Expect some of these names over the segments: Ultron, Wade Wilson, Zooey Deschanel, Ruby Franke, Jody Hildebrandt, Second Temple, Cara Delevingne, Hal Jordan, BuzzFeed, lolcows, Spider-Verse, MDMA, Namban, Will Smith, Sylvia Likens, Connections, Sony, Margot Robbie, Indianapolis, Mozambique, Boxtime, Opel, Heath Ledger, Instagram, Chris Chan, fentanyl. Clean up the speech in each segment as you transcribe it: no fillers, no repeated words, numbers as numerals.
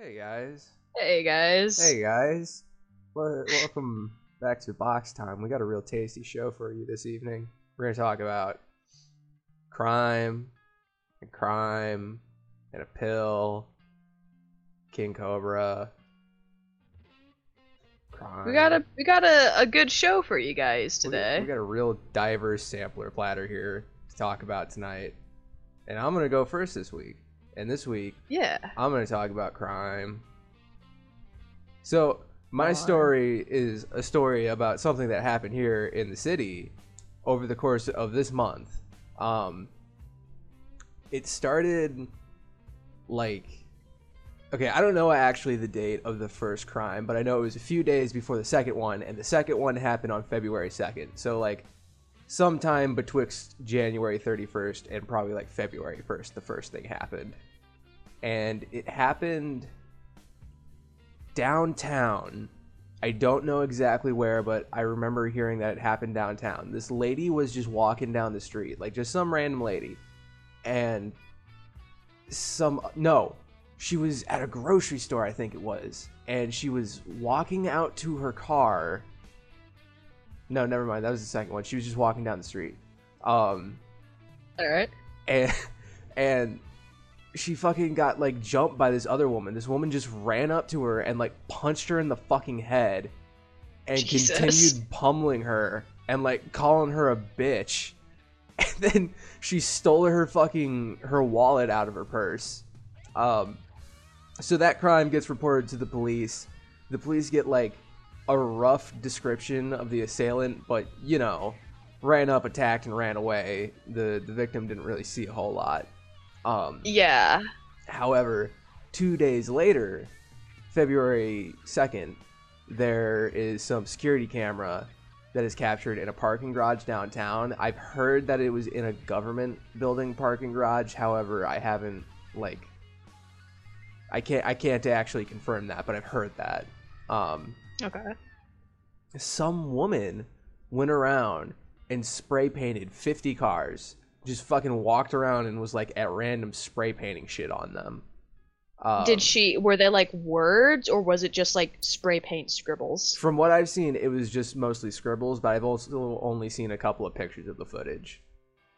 Hey guys. Hey guys. Hey guys. Welcome back to Box Time. We got a real tasty show for you this evening. We're going to talk about crime and a pill, King Cobra. Crime. We got a good show for you guys today. We got a real diverse sampler platter here to talk about tonight. And I'm going to go first this week. And this week, I'm going to talk about crime. So, my story is a story about something that happened here in the city over the course of this month. It started, I don't know actually the date of the first crime, but I know it was a few days before the second one, and the second one happened on February 2nd. So, sometime betwixt January 31st and probably February 1st, the first thing happened. And it happened downtown. I don't know exactly where, but I remember hearing that it happened downtown. This lady was just walking down the street, just some random lady. And she was at a grocery store, I think it was. And she was walking out to her car. No, never mind. That was the second one. She was just walking down the street. All right. And she fucking got, jumped by this other woman. This woman just ran up to her and, punched her in the fucking head and Jesus. Continued pummeling her and, calling her a bitch. And then she stole her wallet out of her purse. So that crime gets reported to the police. The police get, a rough description of the assailant, but ran up, attacked, and ran away. The victim didn't really see a whole lot. However, 2 days later, February 2nd, there is some security camera that is captured in a parking garage downtown. I've heard that it was in a government building parking garage. However, I haven't I can't actually confirm that, but I've heard that. Okay. Some woman went around and spray painted 50 cars. Just fucking walked around and was at random spray painting shit on them. Were they words, or was it just spray paint scribbles? From what I've seen, it was just mostly scribbles, but I've also only seen a couple of pictures of the footage.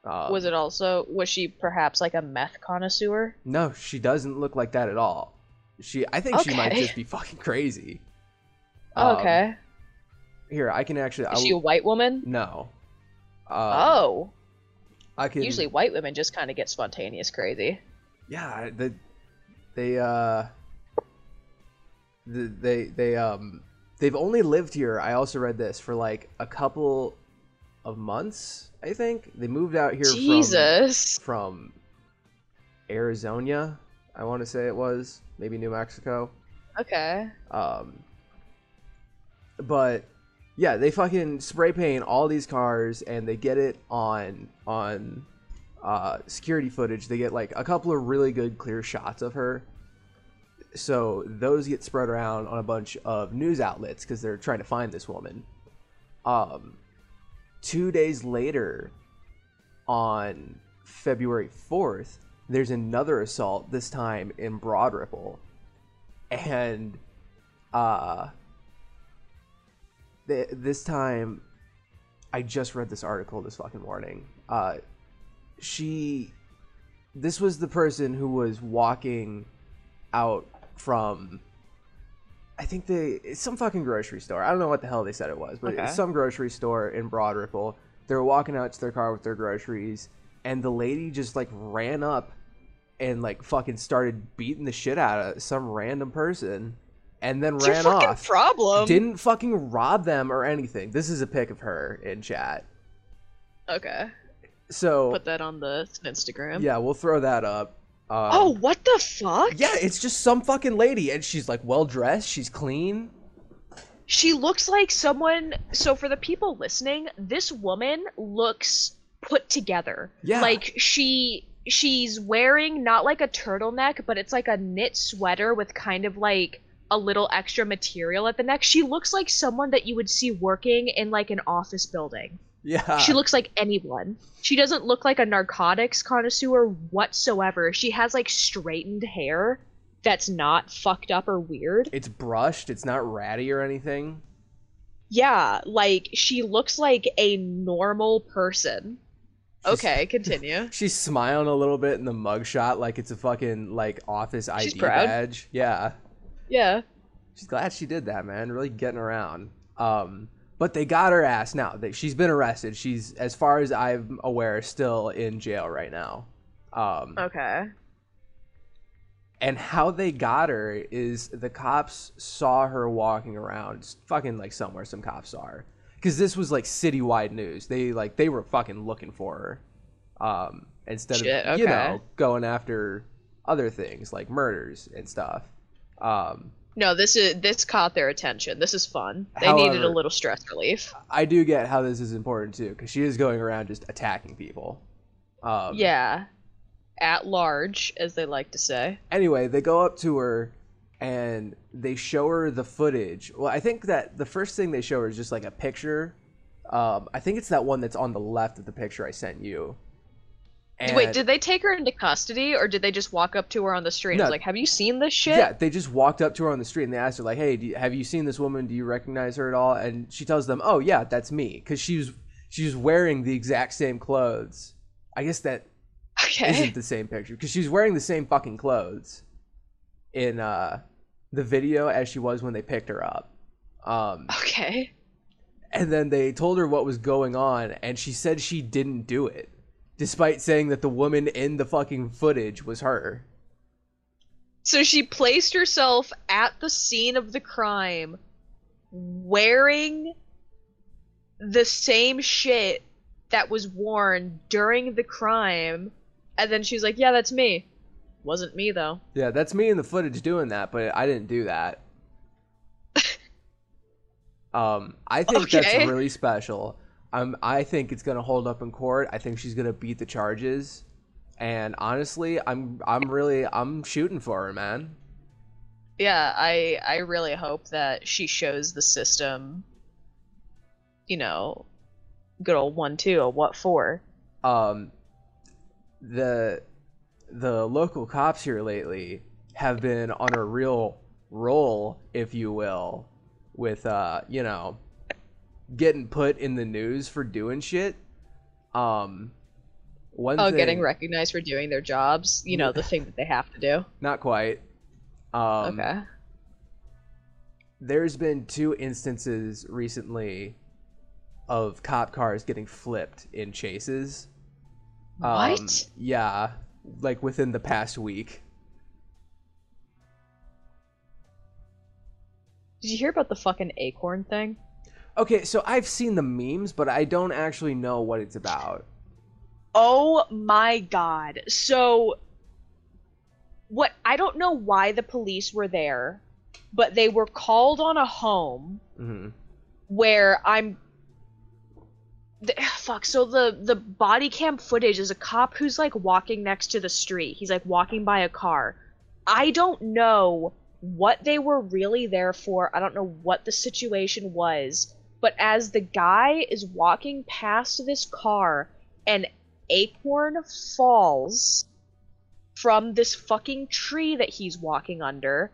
Was she perhaps a meth connoisseur? No, she doesn't look like that at all. She might just be fucking crazy. Okay. Here, I can actually... Is she a white woman? No. Usually white women just kind of get spontaneous crazy. Yeah, they've only lived here, I also read this, for a couple of months, I think. They moved out here from Arizona, I want to say it was. Maybe New Mexico. Okay. But yeah, they fucking spray paint all these cars, and they get it on security footage. They get a couple of really good clear shots of her. So those get spread around on a bunch of news outlets because they're trying to find this woman. 2 days later, on February 4th, there's another assault. This time in Broad Ripple, and this time, I just read this article this fucking morning. This was the person who was walking out from, I think it's some fucking grocery store. I don't know what the hell they said it was, but It's some grocery store in Broad Ripple. They were walking out to their car with their groceries, and the lady just ran up and fucking started beating the shit out of some random person. And then it's ran off. Problem. Didn't fucking rob them or anything. This is a pic of her in chat. Okay. So put that on the Instagram. Yeah, we'll throw that up. What the fuck? Yeah, it's just some fucking lady, and she's well dressed. She's clean. She looks like someone. So for the people listening, this woman looks put together. Yeah. She's wearing not a turtleneck, but it's a knit sweater with kind of a little extra material at the neck. She looks like someone that you would see working in an office building. Yeah. She looks like anyone. She doesn't look like a narcotics connoisseur whatsoever. She has straightened hair. that's not fucked up or weird. It's brushed. It's not ratty or anything. Yeah, like, she looks like a normal person. Okay, continue. She's smiling a little bit in the mugshot like it's a fucking, like, office ID badge. Yeah. Yeah. She's glad she did that, man. Really getting around. But they got her ass now. She's been arrested. She's, as far as I'm aware, still in jail right now. Okay. And how they got her is the cops saw her walking around. It's fucking, like, somewhere some cops saw her. Because this was, like, citywide news. They were fucking looking for her. Instead of, you know, going after other things, like murders and stuff. No, this caught their attention. This is fun. They needed a little stress relief. I do get how this is important, too, because she is going around just attacking people. Yeah. At large, as they like to say. Anyway, they go up to her, and they show her the footage. Well, I think that the first thing they show her is just like a picture. I think it's that one that's on the left of the picture I sent you. And wait, did they take her into custody, or did they just walk up to her on the street? No, and was like, have you seen this shit? Yeah, they just walked up to her on the street and they asked her like, hey, have you seen this woman? Do you recognize her at all? And she tells them, oh yeah, that's me. Because she's wearing the exact same clothes. I guess that isn't the same picture, because she's wearing the same fucking clothes in the video as she was when they picked her up. Okay. And then they told her what was going on, and she said she didn't do it, despite saying that the woman in the fucking footage was her. So she placed herself at the scene of the crime wearing the same shit that was worn during the crime, and then she's like, yeah, that's me. Wasn't me, though. Yeah, that's me in the footage doing that, but I didn't do that. I think that's really special. I think it's going to hold up in court. I think she's going to beat the charges. And honestly, I'm shooting for her, man. Yeah, I really hope that she shows the system, you know, good old 1-2 or what for. The local cops here lately have been on a real roll, if you will, with, you know, getting put in the news for doing shit. Getting recognized for doing their jobs. You know, the thing that they have to do. Not quite. Okay. There's been 2 instances recently of cop cars getting flipped in chases. What? Yeah. Like, within the past week. Did you hear about the fucking acorn thing? Okay, so I've seen the memes, but I don't actually know what it's about. Oh my god. So, I don't know why the police were there, but they were called on a home where so the body cam footage is a cop who's like walking next to the street. He's like walking by a car. I don't know what they were really there for. I don't know what the situation was, but as the guy is walking past this car, an acorn falls from this fucking tree that he's walking under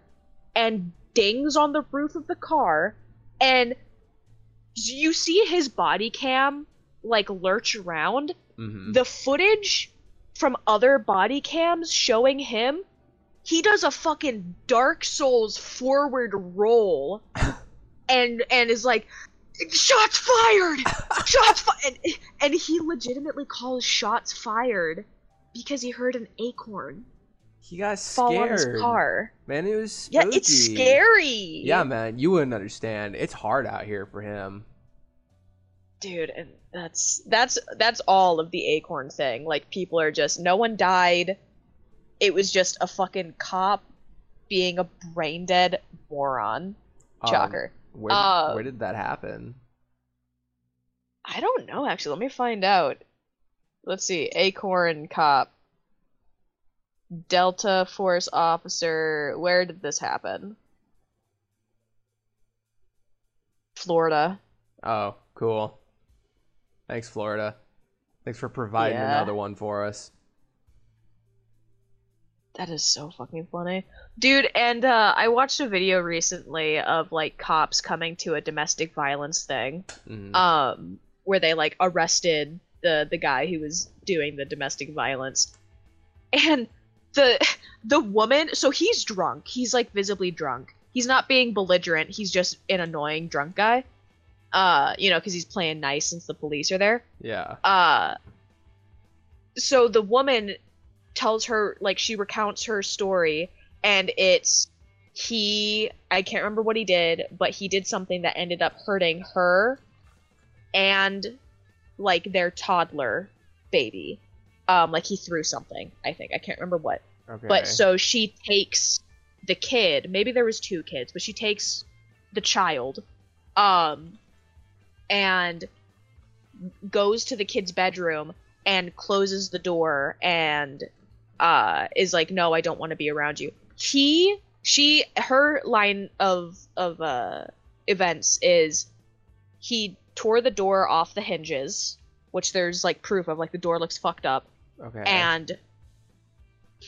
and dings on the roof of the car, and you see his body cam like lurch around. The footage from other body cams showing him, he does a fucking Dark Souls forward roll and is like, shots fired, shots fired, and he legitimately calls shots fired because he heard an acorn. He got scared. Fall on his car. Man, it was spooky. Yeah, it's scary. Yeah, man, you wouldn't understand. It's hard out here for him. Dude, and that's all of the acorn thing. Like, people are just, no one died. It was just a fucking cop being a brain-dead moron. Shocker. Where did that happen? I don't know, actually. Let me find out. Let's see. Acorn cop. Delta Force officer. Where did this happen? Florida. Oh, cool. Thanks, Florida. Thanks for providing another one for us. That is so fucking funny. Dude, and I watched a video recently of, like, cops coming to a domestic violence thing, where they, like, arrested the guy who was doing the domestic violence. And the woman, so he's drunk. He's, like, visibly drunk. He's not being belligerent. He's just an annoying drunk guy. You know, because he's playing nice since the police are there. Yeah. So the woman tells her, like, she recounts her story, and it's I can't remember what he did, but he did something that ended up hurting her and, like, their toddler baby. Like, he threw something, I think. I can't remember what. Okay. But so she takes the kid. Maybe there was two kids, but she takes the child, and goes to the kid's bedroom and closes the door and is like, no, I don't want to be around you. Her line of events is he tore the door off the hinges, which there's, like, proof of, like, the door looks fucked up. Okay. And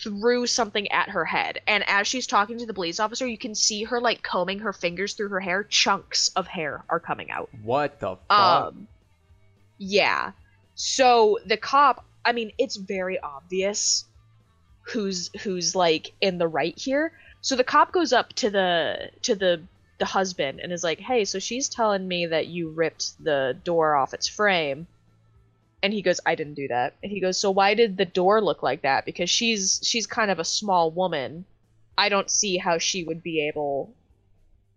threw something at her head. And as she's talking to the police officer, you can see her, like, combing her fingers through her hair. Chunks of hair are coming out. What the fuck? Yeah. So the cop, I mean, it's very obvious who's like in the right here. So the cop goes up to the husband and is like, "Hey, so she's telling me that you ripped the door off its frame." And he goes, "I didn't do that." And he goes, "So why did the door look like that? Because she's kind of a small woman. I don't see how she would be able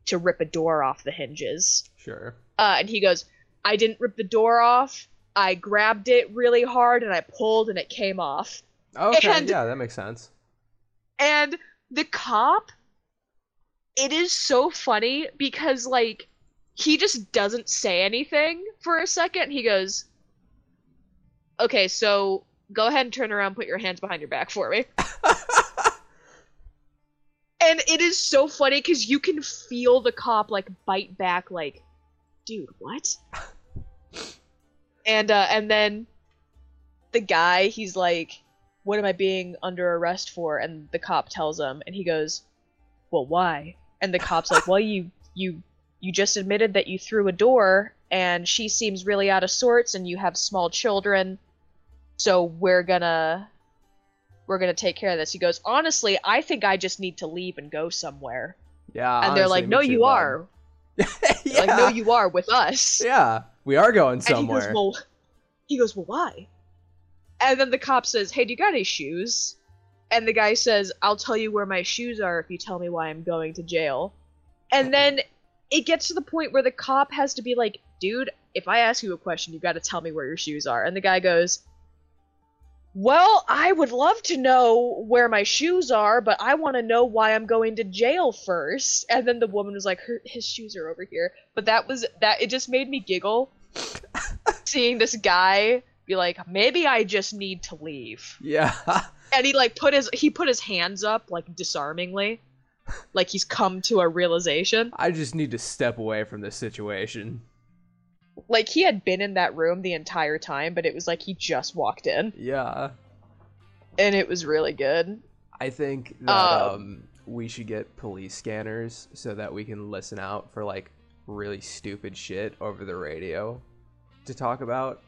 to rip a door off the hinges." Sure. And he goes, "I didn't rip the door off. I grabbed it really hard, and I pulled, and it came off." Okay, yeah, that makes sense. And the cop, it is so funny, because, like, he just doesn't say anything for a second. He goes, "Okay, so go ahead and turn around, put your hands behind your back for me." And it is so funny, because you can feel the cop, like, bite back, like, dude, what? And then the guy, he's like, "What am I being under arrest for?" And the cop tells him, and he goes, "Well, why?" And the cop's like, "Well, you just admitted that you threw a door, and she seems really out of sorts, and you have small children, so we're gonna take care of this." He goes, "Honestly, I think I just need to leave and go somewhere." Yeah. And they're like, "No, you are." Yeah. Like, "No, you are with us." Yeah. "We are going somewhere." And he goes, well, why? And then the cop says, "Hey, do you got any shoes?" And the guy says, "I'll tell you where my shoes are if you tell me why I'm going to jail." And then it gets to the point where the cop has to be like, "Dude, if I ask you a question, you got to tell me where your shoes are." And the guy goes, "Well, I would love to know where my shoes are, but I want to know why I'm going to jail first." And then the woman was like, "His shoes are over here." But it just made me giggle, seeing this guy be like, "Maybe I just need to leave." Yeah. And he, like, put his hands up, like, disarmingly, like he's come to a realization. I just need to step away from this situation. Like, he had been in that room the entire time, but it was like he just walked in. Yeah. And it was really good. I think that we should get police scanners so that we can listen out for, like, really stupid shit over the radio to talk about.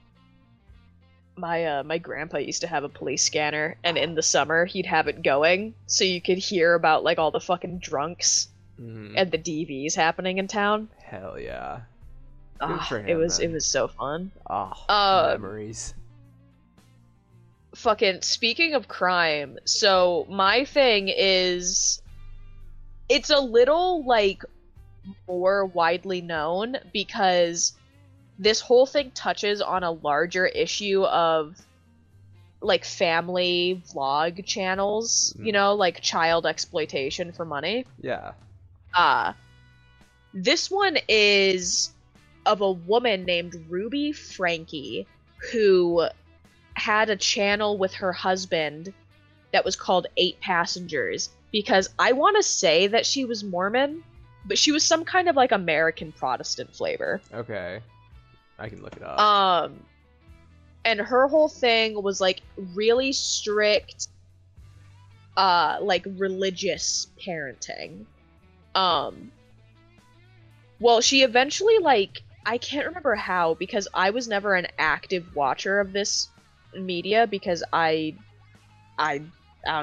My grandpa used to have a police scanner, and in the summer he'd have it going so you could hear about, like, all the fucking drunks and the DVs happening in town. Hell yeah. Him, it was so fun. Memories. Fucking speaking of crime, so my thing is, it's a little, like, more widely known because this whole thing touches on a larger issue of, like, family vlog channels, you know, like child exploitation for money. Yeah. This one is of a woman named Ruby Franke, who had a channel with her husband that was called 8 Passengers, because I want to say that she was Mormon, but she was some kind of, like, American Protestant flavor. Okay. I can look it up. And her whole thing was, like, really strict like religious parenting. Well, she eventually, like, I can't remember how, because I was never an active watcher of this media, because I don't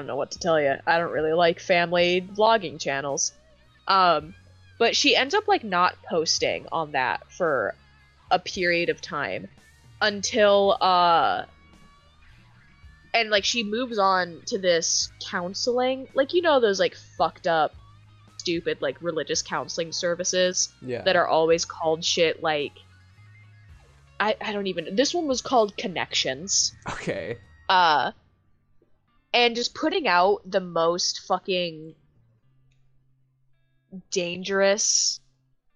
know what to tell you. I don't really like family vlogging channels. But she ends up, like, not posting on that for a period of time until, and, like, she moves on to this counseling. Like, you know those, like, fucked up, stupid, like, religious counseling services that are always called shit, like... I don't even... This one was called Connections. Okay. And just putting out the most fucking... dangerous,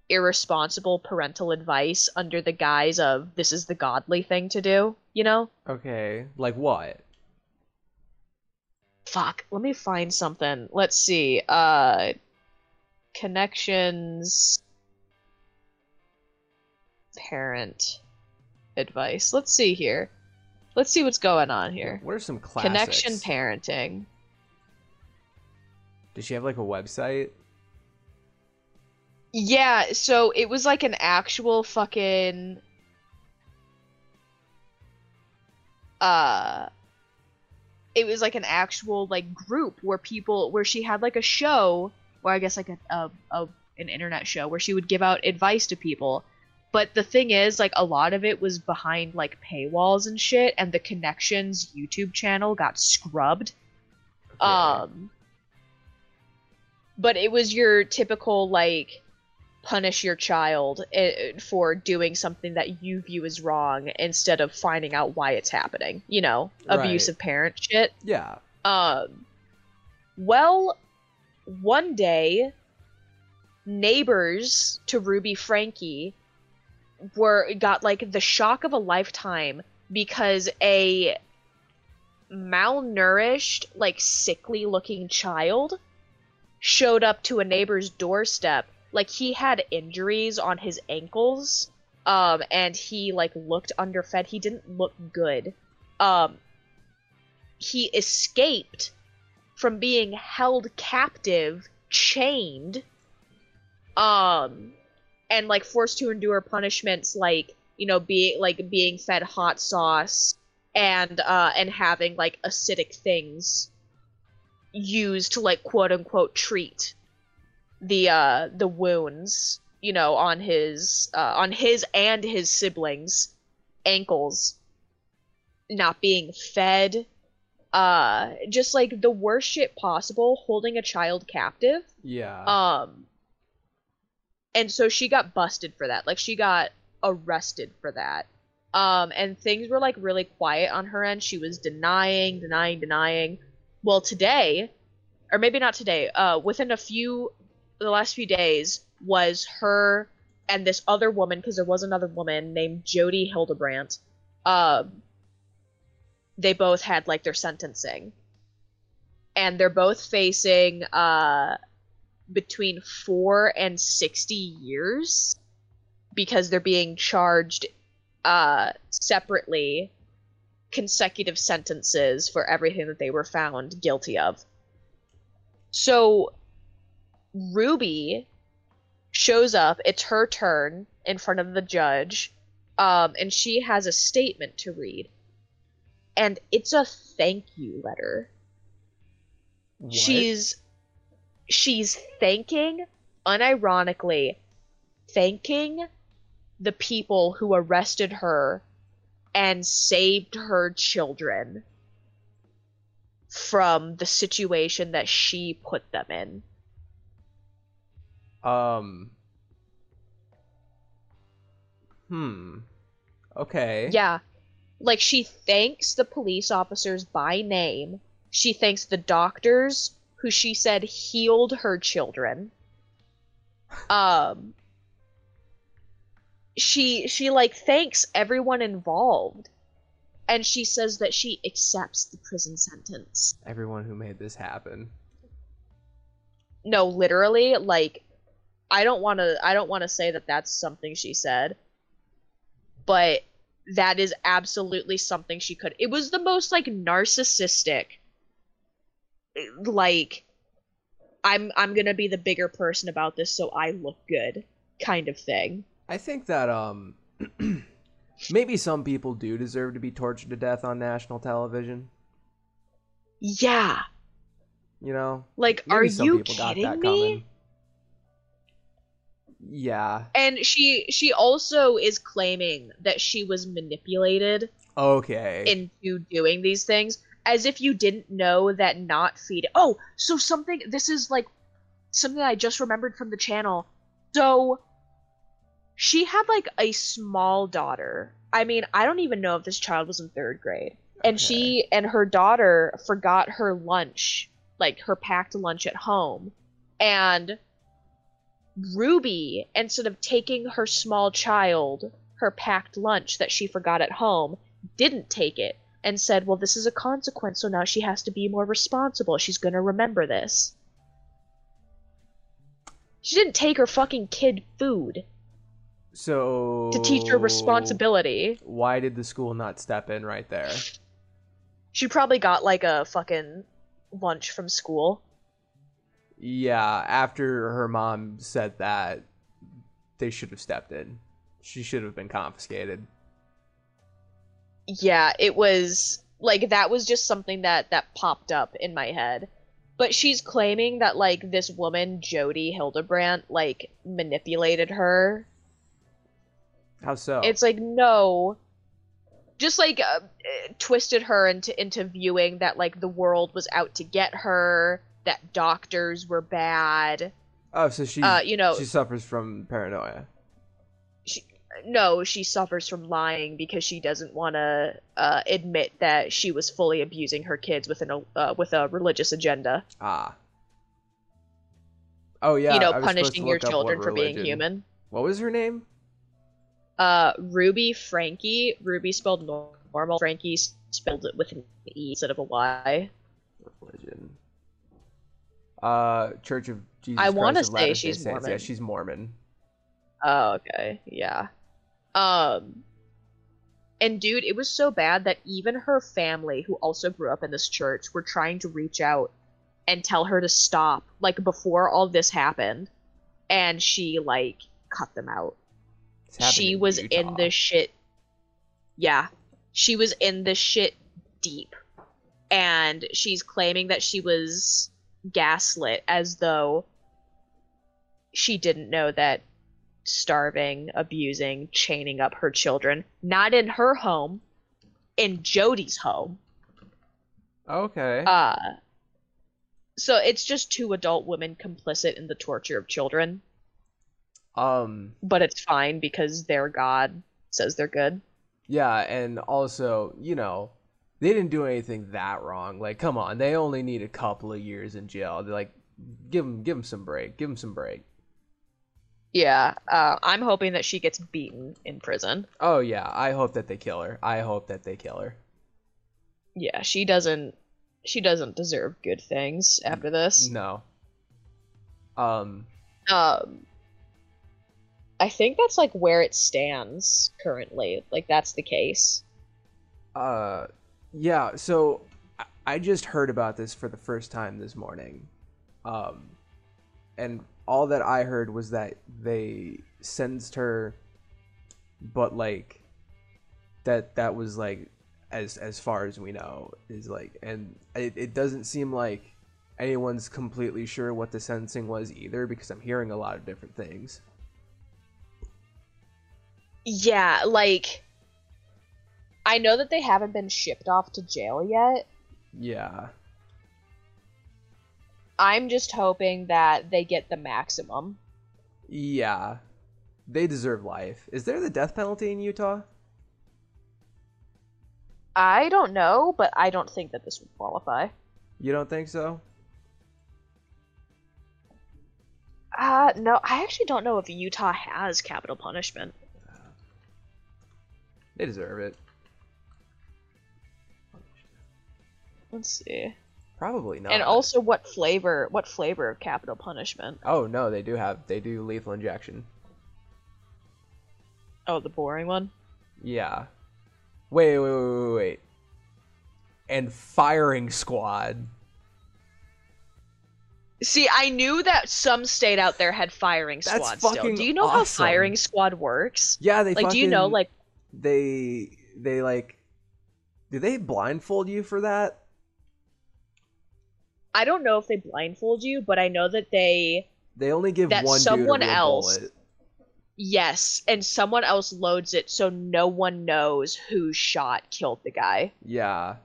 irresponsible parental advice under the guise of, this is the godly thing to do, you know? Okay, like what? Fuck, let me find something. Let's see, Connections... parent advice. Let's see here. Let's see what's going on here. What are some classics? Connection parenting. Does she have, like, a website? Yeah, so it was like an actual fucking it was like an actual, like, group where people, where she had like a show, or I guess like an internet show where she would give out advice to people. But the thing is, like, a lot of it was behind, like, paywalls and shit, and the Connections YouTube channel got scrubbed. Okay. But it was your typical, like, punish your child for doing something that you view as wrong instead of finding out why it's happening. You know, abusive parent shit. Yeah. Well, one day, neighbors to Ruby Franke got, like, the shock of a lifetime because a malnourished, like, sickly-looking child showed up to a neighbor's doorstep. Like, he had injuries on his ankles, and he, like, looked underfed. He didn't look good. He escaped from being held captive, chained, and, like, forced to endure punishments like, you know, being fed hot sauce and having, like, acidic things used to, like, quote-unquote treat the wounds, you know, on his and his siblings' ankles. Not being fed, just, like, the worst shit possible, holding a child captive. Yeah. And so she got busted for that. Like, she got arrested for that. And things were, like, really quiet on her end. She was denying. Well, today, or maybe not today, within the last few days, was her and this other woman, because there was another woman named Jody Hildebrandt. They both had, like, their sentencing. And they're both facing, between 4 and 60 years, because they're being charged separately, consecutive sentences for everything that they were found guilty of. So Ruby shows up, it's her turn in front of the judge, and she has a statement to read, and it's a thank you letter. What? She's thanking, unironically, thanking the people who arrested her and saved her children from the situation that she put them in. Okay. Yeah. Like, she thanks the police officers by name. She thanks the doctors who she said healed her children. She like, thanks everyone involved, and she says that she accepts the prison sentence. Everyone who made this happen. No, literally, like, I don't want to say that that's something she said, but that is absolutely something she could. It was the most, like, narcissistic like, I'm gonna be the bigger person about this so I look good kind of thing. I think that maybe some people do deserve to be tortured to death on national television. Yeah. You know? Like, are you kidding me? Yeah. And she also is claiming that she was manipulated into doing these things. As if you didn't know that not feeding... Oh, so something... This is, like, something I just remembered from the channel. So, she had, like, a small daughter. I mean, I don't even know if this child was in third grade. And she and her daughter forgot her lunch, like, her packed lunch at home. And Ruby, instead of taking her small child, her packed lunch that she forgot at home, didn't take it. And said, well, this is a consequence, so now she has to be more responsible. She's gonna remember this. She didn't take her fucking kid food. So... to teach her responsibility. Why did the school not step in right there? She probably got, like, a fucking lunch from school. Yeah, after her mom said that, they should have stepped in. She should have been confiscated. Yeah, it was, like, that was just something that popped up in my head. But she's claiming that, like, this woman, Jody Hildebrandt, like, manipulated her. How so? It's like, no. Just, like, twisted her into viewing that, like, the world was out to get her, that doctors were bad. Oh, so she, you know, she suffers from paranoia. No, she suffers from lying because she doesn't want to admit that she was fully abusing her kids with a religious agenda. Ah. Oh, yeah. You know, punishing your children for being human. What was her name? Ruby Franke. Ruby spelled normal. Franke spelled it with an E instead of a Y. Religion. Church of Jesus Christ. I want to say she's Mormon. Yeah, she's Mormon. Oh, okay. Yeah. And dude, it was so bad that even her family, who also grew up in this church, were trying to reach out and tell her to stop, like, before all this happened, and she, like, cut them out. She was in this shit. Yeah. She was in this shit deep. And she's claiming that she was gaslit, as though she didn't know that starving, abusing, chaining up her children, not in her home, in Jody's home. Okay. So it's just two adult women complicit in the torture of children. But it's fine because their God says they're good. Yeah, and also, you know, they didn't do anything that wrong. Like, come on, they only need a couple of years in jail. They're like, give them some break. Give them some break. Yeah, I'm hoping that she gets beaten in prison. Oh, yeah, I hope that they kill her. Yeah, she doesn't deserve good things after this. No. I think that's, like, where it stands currently. Like, that's the case. Yeah, so I just heard about this for the first time this morning. And all that I heard was that they sentenced her, but, like, that was, like, as far as we know, is, like, and it doesn't seem like anyone's completely sure what the sentencing was either, because I'm hearing a lot of different things. Yeah, like, I know that they haven't been shipped off to jail yet. Yeah. I'm just hoping that they get the maximum. Yeah. They deserve life. Is there the death penalty in Utah? I don't know, but I don't think that this would qualify. You don't think so? No, I actually don't know if Utah has capital punishment. They deserve it. Let's see. Probably not. And also, what flavor of capital punishment? Oh, no, they do lethal injection. Oh, the boring one? Yeah. Wait. And firing squad. See, I knew that some state out there had firing squad still. Do you know awesome. How firing squad works? Yeah, they like. Fucking, do you know like they like? Do they blindfold you for that? I don't know if they blindfold you, but I know that they only give that one someone dude a else. Bullet. Yes, and someone else loads it, so no one knows who killed the guy. Yeah.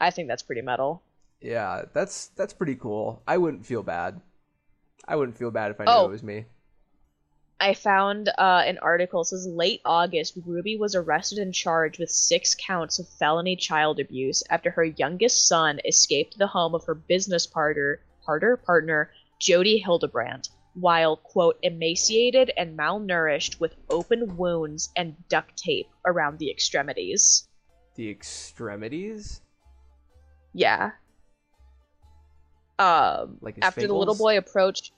I think that's pretty metal. Yeah, that's pretty cool. I wouldn't feel bad. I wouldn't feel bad if I knew it was me. I found an article. It says, late August, Ruby was arrested and charged with 6 counts of felony child abuse after her youngest son escaped the home of her business partner, Jody Hildebrandt, while, quote, emaciated and malnourished with open wounds and duct tape around the extremities. The extremities? Yeah. Like after fingers? The little boy approached...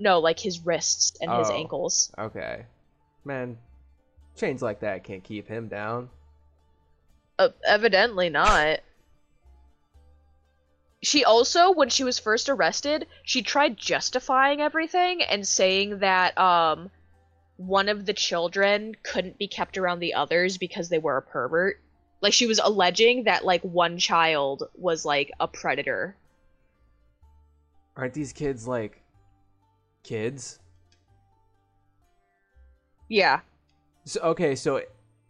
No, like his wrists and his ankles. Okay. Man, chains like that can't keep him down. Evidently not. She also, when she was first arrested, she tried justifying everything and saying that one of the children couldn't be kept around the others because they were a pervert. Like, she was alleging that, like, one child was, like, a predator. Aren't these kids, like... kids? Yeah. So, okay, so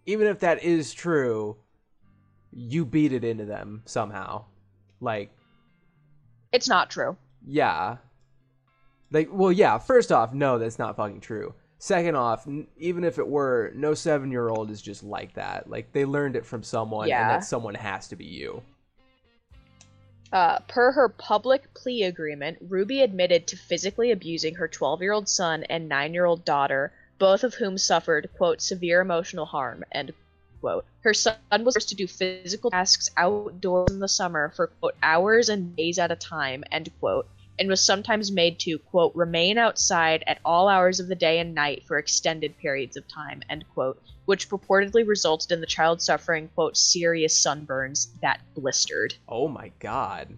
even if that is true, you beat it into them somehow. Like... It's not true. Yeah. Like, well, yeah, first off, no, that's not fucking true. Second off, even if it were, no 7-year-old is just like that. Like, they learned it from someone, and that someone has to be you. Per her public plea agreement, Ruby admitted to physically abusing her 12-year-old son and 9-year-old daughter, both of whom suffered, quote, severe emotional harm, end quote. Her son was forced to do physical tasks outdoors in the summer for, quote, hours and days at a time, end quote, and was sometimes made to, quote, remain outside at all hours of the day and night for extended periods of time, end quote, which purportedly resulted in the child suffering, quote, serious sunburns that blistered. Oh my god.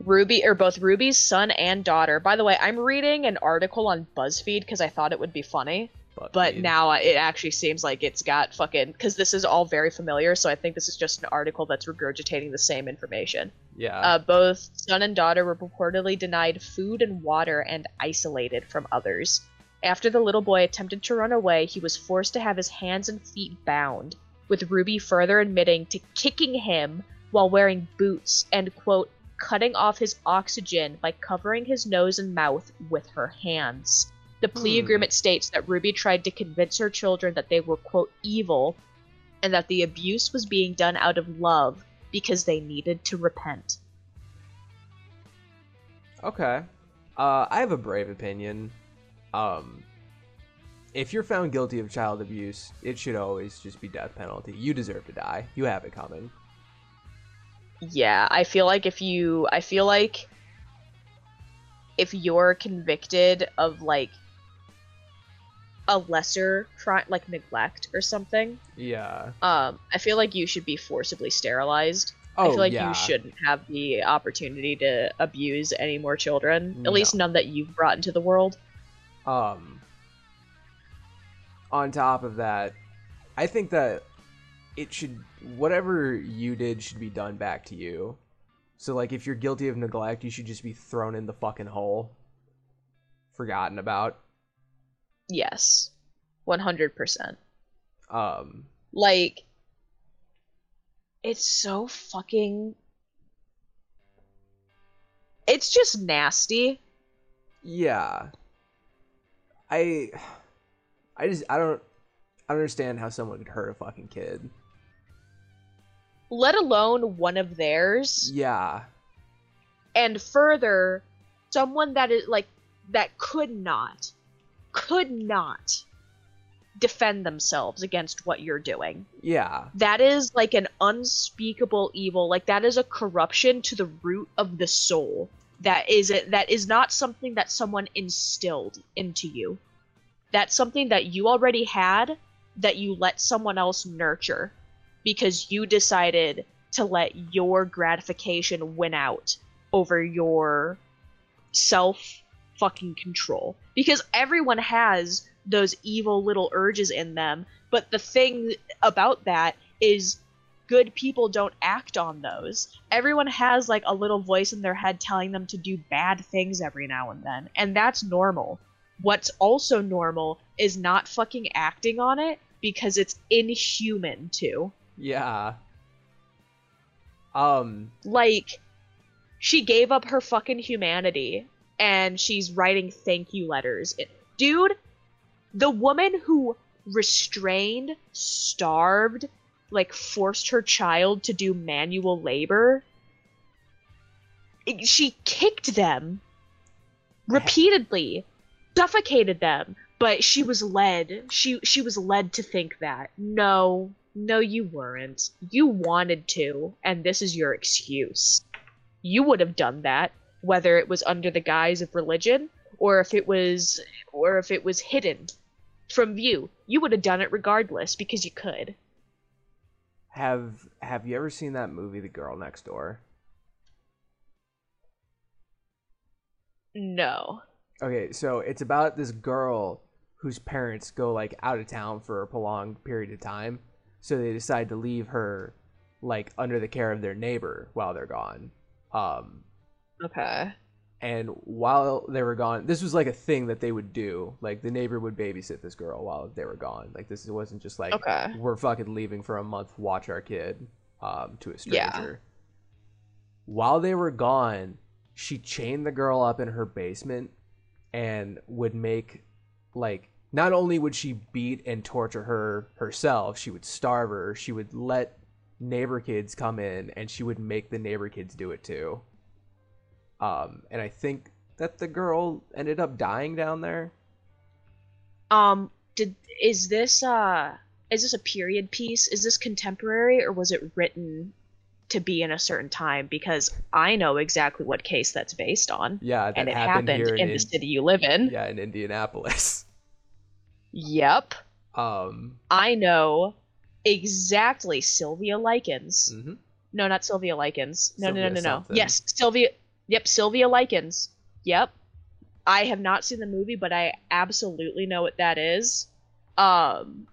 Both Ruby's son and daughter. By the way, I'm reading an article on BuzzFeed because I thought it would be funny, but now it actually seems like it's got fucking... Because this is all very familiar, so I think this is just an article that's regurgitating the same information. Yeah. Both son and daughter were purportedly denied food and water and isolated from others. After the little boy attempted to run away, he was forced to have his hands and feet bound, with Ruby further admitting to kicking him while wearing boots and, quote, cutting off his oxygen by covering his nose and mouth with her hands. The plea agreement states that Ruby tried to convince her children that they were, quote, evil, and that the abuse was being done out of love because they needed to repent. Okay. I have a brave opinion. If you're found guilty of child abuse, it should always just be death penalty. You deserve to die. You have it coming. Yeah, I feel like if you're convicted of, like, a lesser crime, like neglect or something. Yeah. I feel like you should be forcibly sterilized. I feel like you shouldn't have the opportunity to abuse any more children. At least none that you've brought into the world. On top of that, I think that it should, whatever you did should be done back to you. So, like, if you're guilty of neglect, you should just be thrown in the fucking hole. Forgotten about. Yes. 100%. Like, it's so fucking... It's just nasty. Yeah. I don't understand how someone could hurt a fucking kid. Let alone one of theirs. Yeah. And further, someone that is, like, that could not defend themselves against what you're doing. Yeah. That is, like, an unspeakable evil. Like, that is a corruption to the root of the soul. That is not something that someone instilled into you. That's something that you already had that you let someone else nurture because you decided to let your gratification win out over your self fucking control. Because everyone has those evil little urges in them, but the thing about that is good people don't act on those. Everyone has like a little voice in their head telling them to do bad things every now and then, and that's normal. What's also normal is not fucking acting on it, because it's inhuman too. Yeah. Like, she gave up her fucking humanity and she's writing thank you letters. Dude, the woman who restrained, starved, like forced her child to do manual labor, she kicked them repeatedly, suffocated them, but she was led. She was led to think that. No, you weren't. You wanted to, and this is your excuse. You would have done that, whether it was under the guise of religion or if it was hidden from view. You would have done it regardless because you could. Have you ever seen that movie, The Girl Next Door? No. Okay, so it's about this girl whose parents go like out of town for a prolonged period of time, so they decide to leave her like under the care of their neighbor while they're gone. Okay. And while they were gone, this was like a thing that they would do. Like, the neighbor would babysit this girl while they were gone. Like, this wasn't just like, okay, we're fucking leaving for a month, watch our kid to a stranger. Yeah. While they were gone, she chained the girl up in her basement and would make, like, not only would she beat and torture her herself, she would starve her, she would let neighbor kids come in, and she would make the neighbor kids do it too. And I think that the girl ended up dying down there. Is this a period piece? Is this contemporary, or was it written to be in a certain time? Because I know exactly what case that's based on. Yeah, that and it happened here in the city you live in. Yeah, in Indianapolis. Yep. I know exactly. Sylvia Likens. Mm-hmm. No, not Sylvia Likens. No. Yes, Sylvia. Yep, Sylvia Likens. Yep. I have not seen the movie, but I absolutely know what that is. God,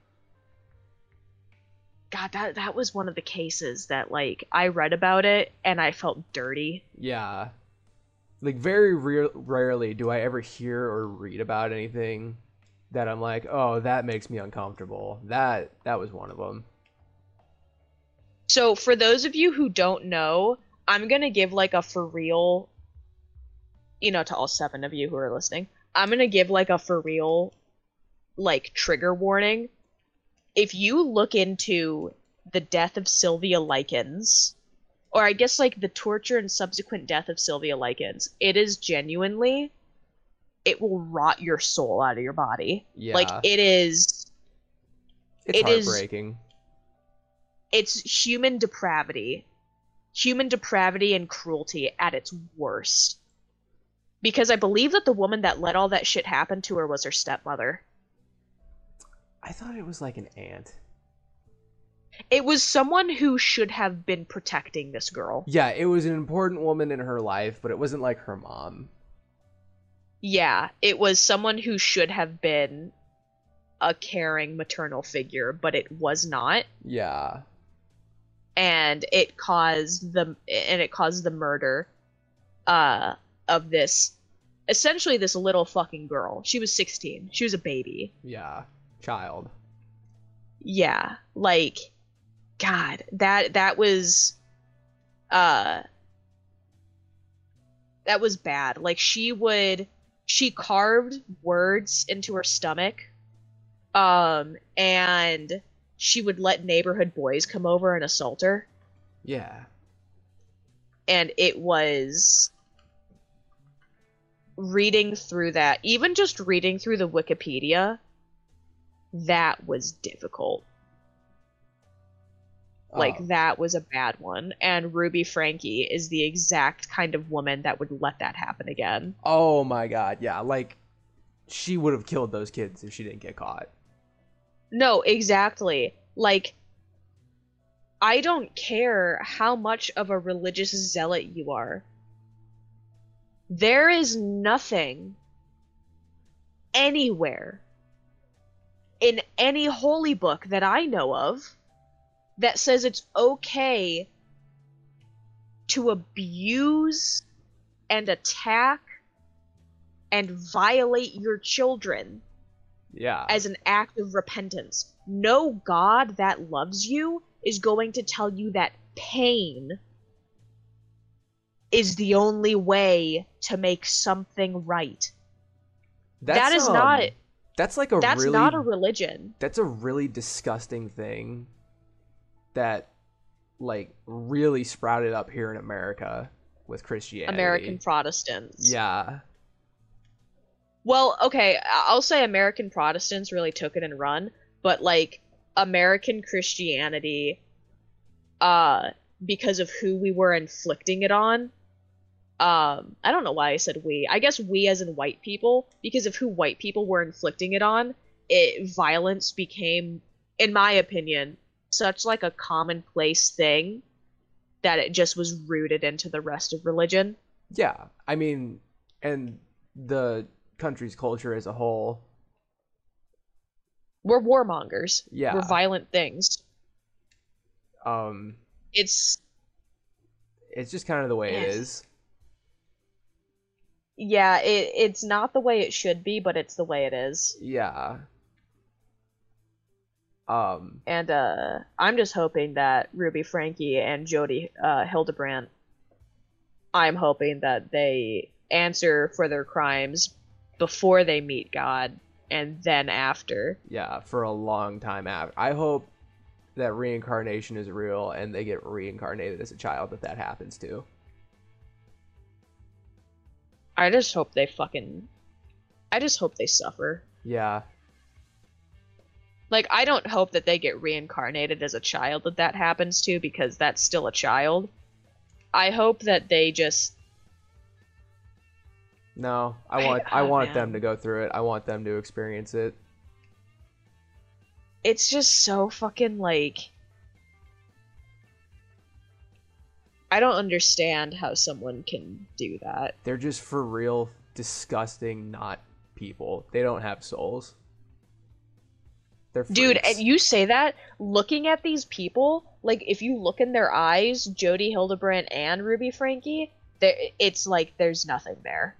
that was one of the cases that, like, I read about it and I felt dirty. Yeah. Like, very rarely do I ever hear or read about anything that I'm like, oh, that makes me uncomfortable. That was one of them. So, for those of you who don't know, I'm going to give like a for real, you know, to all seven of you who are listening, I'm going to give like a for real, like, trigger warning. If you look into the death of Sylvia Likens, or I guess like the torture and subsequent death of Sylvia Likens, it is genuinely, it will rot your soul out of your body. Yeah. Like, it is. It's heartbreaking. It's human depravity. Human depravity and cruelty at its worst. Because I believe that the woman that let all that shit happen to her was her stepmother. I thought it was like an aunt. It was someone who should have been protecting this girl. Yeah, it was an important woman in her life, but it wasn't like her mom. Yeah, it was someone who should have been a caring maternal figure, but it was not. Yeah. And it caused the murder of this, essentially this little fucking girl. She was 16. She was a baby. Yeah, child. Yeah, like, God, that was bad. Like, she carved words into her stomach, and she would let neighborhood boys come over and assault her. Yeah. And it was, reading through that, even just reading through the Wikipedia, that was difficult. Oh. Like, that was a bad one. And Ruby Franke is the exact kind of woman that would let that happen again. Oh my God, yeah. Like, she would have killed those kids if she didn't get caught. No, exactly. Like, I don't care how much of a religious zealot you are. There is nothing anywhere in any holy book that I know of that says it's okay to abuse and attack and violate your children as an act of repentance. No God that loves you is going to tell you that pain is the only way to make something right. That's not a religion. That's a really disgusting thing that, like, really sprouted up here in America with Christianity. American Protestants. Yeah. Well, okay, I'll say American Protestants really took it and run, but, like, American Christianity, because of who we were inflicting it on, I don't know why I said we. I guess we as in white people, because of who white people were inflicting it on, violence became, in my opinion, such like a commonplace thing that it just was rooted into the rest of religion. Yeah, I mean, and the country's culture as a whole. We're warmongers. Yeah. We're violent things. It's just kind of the way it is. Yeah, it's not the way it should be, but it's the way it is. Yeah. And I'm just hoping that Ruby Franke and Jody Hildebrandt, I'm hoping that they answer for their crimes before they meet God and then after. Yeah, for a long time after. I hope that reincarnation is real and they get reincarnated as a child if that happens too. I just hope they suffer. Yeah. Like, I don't hope that they get reincarnated as a child if that happens too, because that's still a child. I hope that they just... No, I want them to go through it. I want them to experience it. It's just so fucking, like... I don't understand how someone can do that. They're just for real disgusting not people. They don't have souls. They're freaks. Dude, and you say that, looking at these people, like, if you look in their eyes, Jody Hildebrandt and Ruby Franke, it's like there's nothing there.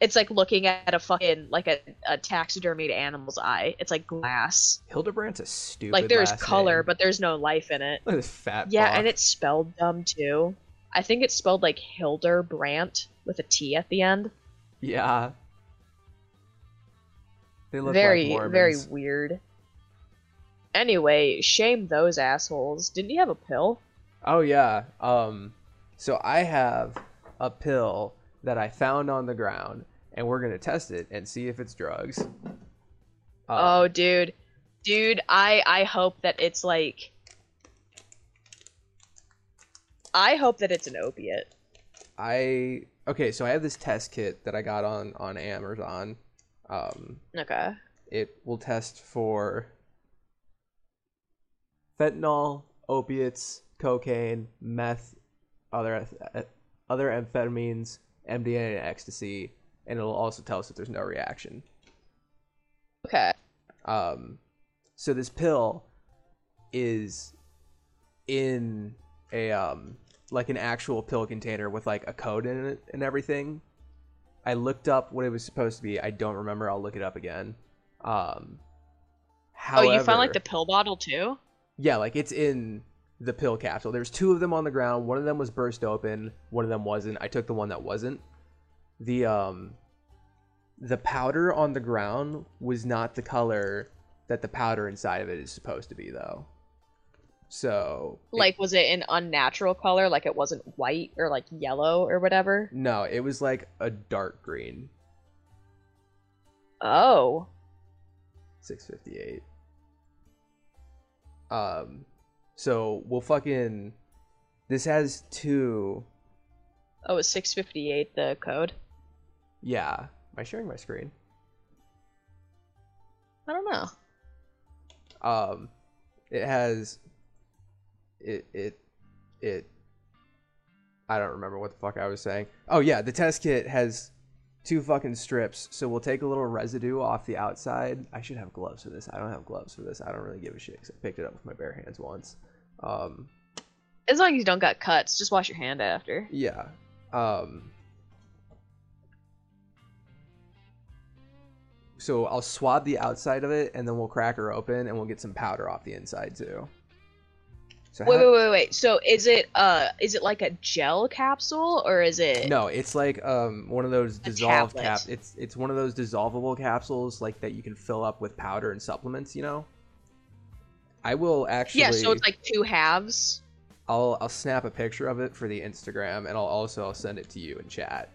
It's like looking at a fucking, like, a taxidermied animal's eye. It's like glass. Hildebrandt's a stupid last name. Like, there's color, but there's no life in it. Look at this fat block. And it's spelled dumb, too. I think it's spelled, like, Hildebrandt with a T at the end. Yeah. They look like Mormons. Very weird. Anyway, shame those assholes. Didn't you have a pill? Oh, yeah. So I have a pill that I found on the ground, and we're going to test it and see if it's drugs. Oh, dude. Dude, I hope that it's, like... I hope that it's an opiate. Okay, so I have this test kit that I got on Amazon. Okay. It will test for fentanyl, opiates, cocaine, meth, other amphetamines, MDMA and ecstasy, and it'll also tell us if there's no reaction. Okay. So this pill is in a like an actual pill container with like a code in it and everything. I looked up what it was supposed to be. I don't remember. I'll look it up again. However, you found like the pill bottle too? Yeah, like it's in the pill capsule. There's two of them on the ground. One of them was burst open. One of them wasn't. I took the one that wasn't. The powder on the ground was not the color that the powder inside of it is supposed to be, though. So... Like, was it an unnatural color? Like, it wasn't white or, like, yellow or whatever? No, it was, like, a dark green. Oh. 658. So we'll fucking... This has two... Oh, it's 658, the code? Yeah. Am I sharing my screen? I don't know. It has I don't remember what the fuck I was saying. Oh yeah, the test kit has two fucking strips, so we'll take a little residue off the outside. I should have gloves for this. I don't have gloves for this. I don't really give a shit because I picked it up with my bare hands once. As long as you don't got cuts, just wash your hand after. Yeah. So I'll swab the outside of it, and then we'll crack her open, and we'll get some powder off the inside too. So wait. So is it like a gel capsule, or is it? No, it's like one of those dissolved capsules. It's one of those dissolvable capsules like that you can fill up with powder and supplements. You know. I will actually. Yeah, so it's like two halves. I'll snap a picture of it for the Instagram, and I'll also send it to you in chat.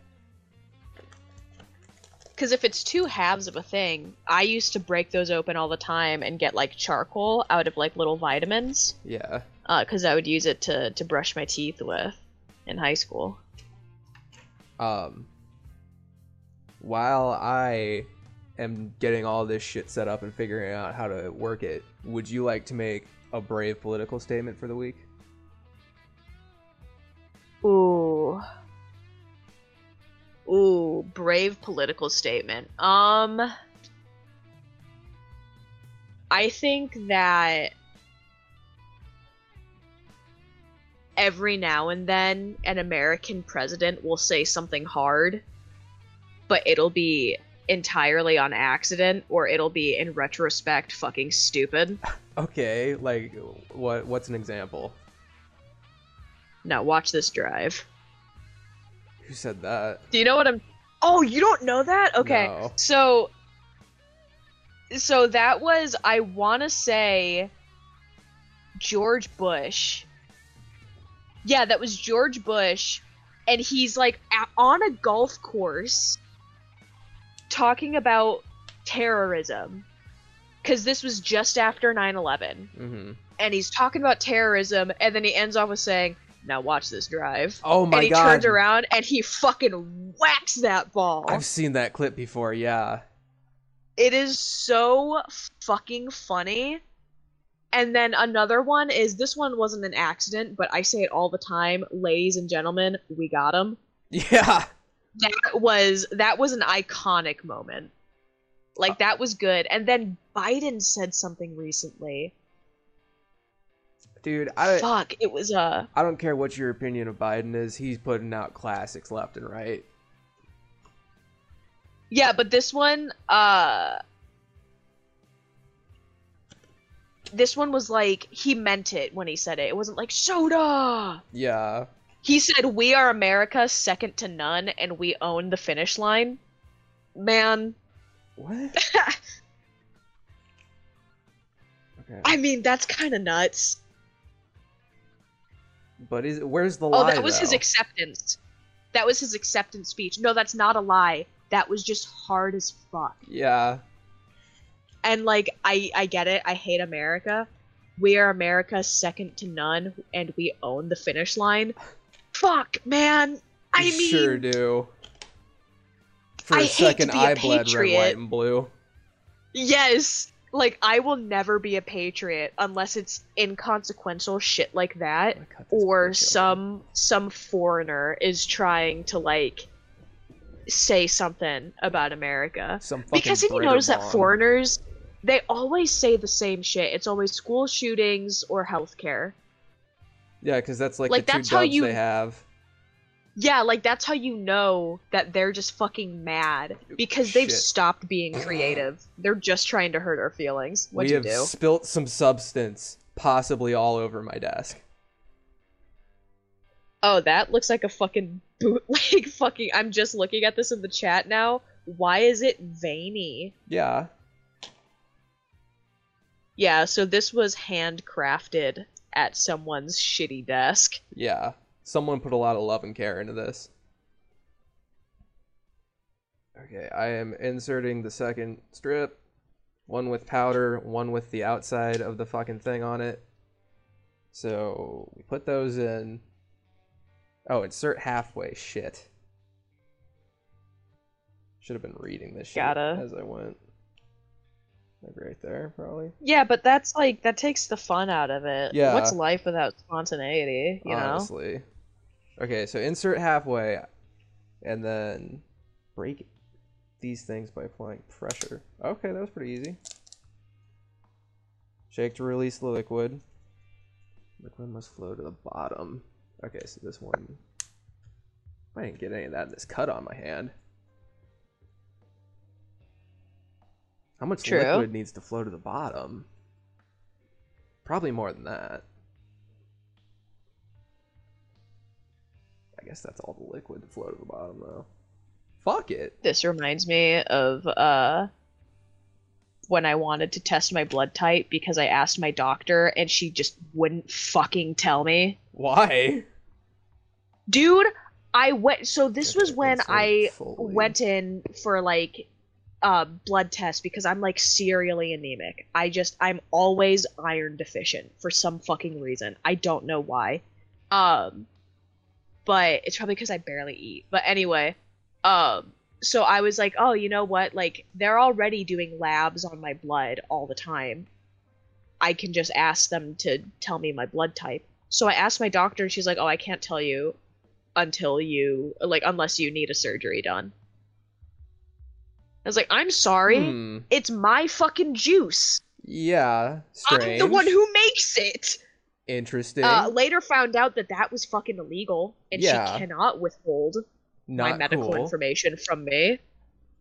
Because if it's two halves of a thing, I used to break those open all the time and get, like, charcoal out of, like, little vitamins. Yeah. Because I would use it to brush my teeth with in high school. While I am getting all this shit set up and figuring out how to work it, would you like to make a brave political statement for the week? Ooh, brave political statement. I think that every now and then an American president will say something hard, but it'll be entirely on accident, or it'll be in retrospect fucking stupid. Okay, like what's an example? Now watch this drive. Who said that? Do you know what I'm... Oh, you don't know that? Okay. No. So that was, I want to say, George Bush. Yeah, that was George Bush. And he's, like, on a golf course talking about terrorism. Because this was just after 9/11. Mm-hmm. And he's talking about terrorism, and then he ends off with saying... Now watch this drive. Oh my god. And he turns around and he fucking whacks that ball. I've seen that clip before, yeah. It is so fucking funny. And then another one is, this one wasn't an accident, but I say it all the time, ladies and gentlemen, we got him. Yeah. That was an iconic moment. Like, that was good. And then Biden said something recently. Dude, I don't care what your opinion of Biden is. He's putting out classics left and right. Yeah, but this one was like, he meant it when he said it. It wasn't like, soda! Yeah. He said, we are America, second to none, and we own the finish line. Man. What? Okay. I mean, that's kind of nuts. But where's the lie? Oh, that was his acceptance. That was his acceptance speech. No, that's not a lie. That was just hard as fuck. Yeah. And like, I get it. I hate America. We are America, second to none, and we own the finish line. Fuck, man. I mean, sure do. For a second, I bled red, white, and blue. Yes. Like, I will never be a patriot unless it's inconsequential shit like that, or some foreigner is trying to, like, say something about America. Because if you notice that foreigners, they always say the same shit. It's always school shootings or healthcare. Yeah, because that's, like the two jobs they have. Yeah, like, that's how you know that they're just fucking mad. Because they've stopped being creative. They're just trying to hurt our feelings. What'd you do? We have spilt some substance, possibly all over my desk. Oh, that looks like a fucking bootleg fucking... I'm just looking at this in the chat now. Why is it veiny? Yeah. Yeah, so this was handcrafted at someone's shitty desk. Yeah. Someone put a lot of love and care into this. Okay, I am inserting the second strip. One with powder, one with the outside of the fucking thing on it. So, we put those in. Oh, insert halfway. Shit. Should have been reading this shit as I went. Like right there, probably. Yeah, but that's like, that takes the fun out of it. Yeah. What's life without spontaneity, you honestly know? Okay, so insert halfway, and then break these things by applying pressure. Okay, that was pretty easy. Shake to release the liquid. Liquid must flow to the bottom. Okay, so this one... I didn't get any of that in this cut on my hand. How much True. Liquid needs to flow to the bottom? Probably more than that. I guess that's all the liquid to flow to the bottom, though. Fuck it! This reminds me of, when I wanted to test my blood type because I asked my doctor and she just wouldn't fucking tell me. Why? Dude, I went... So this was when I went in for, like, blood tests because I'm, like, serially anemic. I'm always iron deficient for some fucking reason. I don't know why. But it's probably because I barely eat. But anyway, so I was like, oh, you know what? Like, they're already doing labs on my blood all the time. I can just ask them to tell me my blood type. So I asked my doctor, and she's like, oh, I can't tell you until you, like, unless you need a surgery done. I was like, I'm sorry. It's my fucking juice. Yeah, strange. I'm the one who makes it. Interesting. Later found out that that was fucking illegal, and she cannot withhold my medical information from me.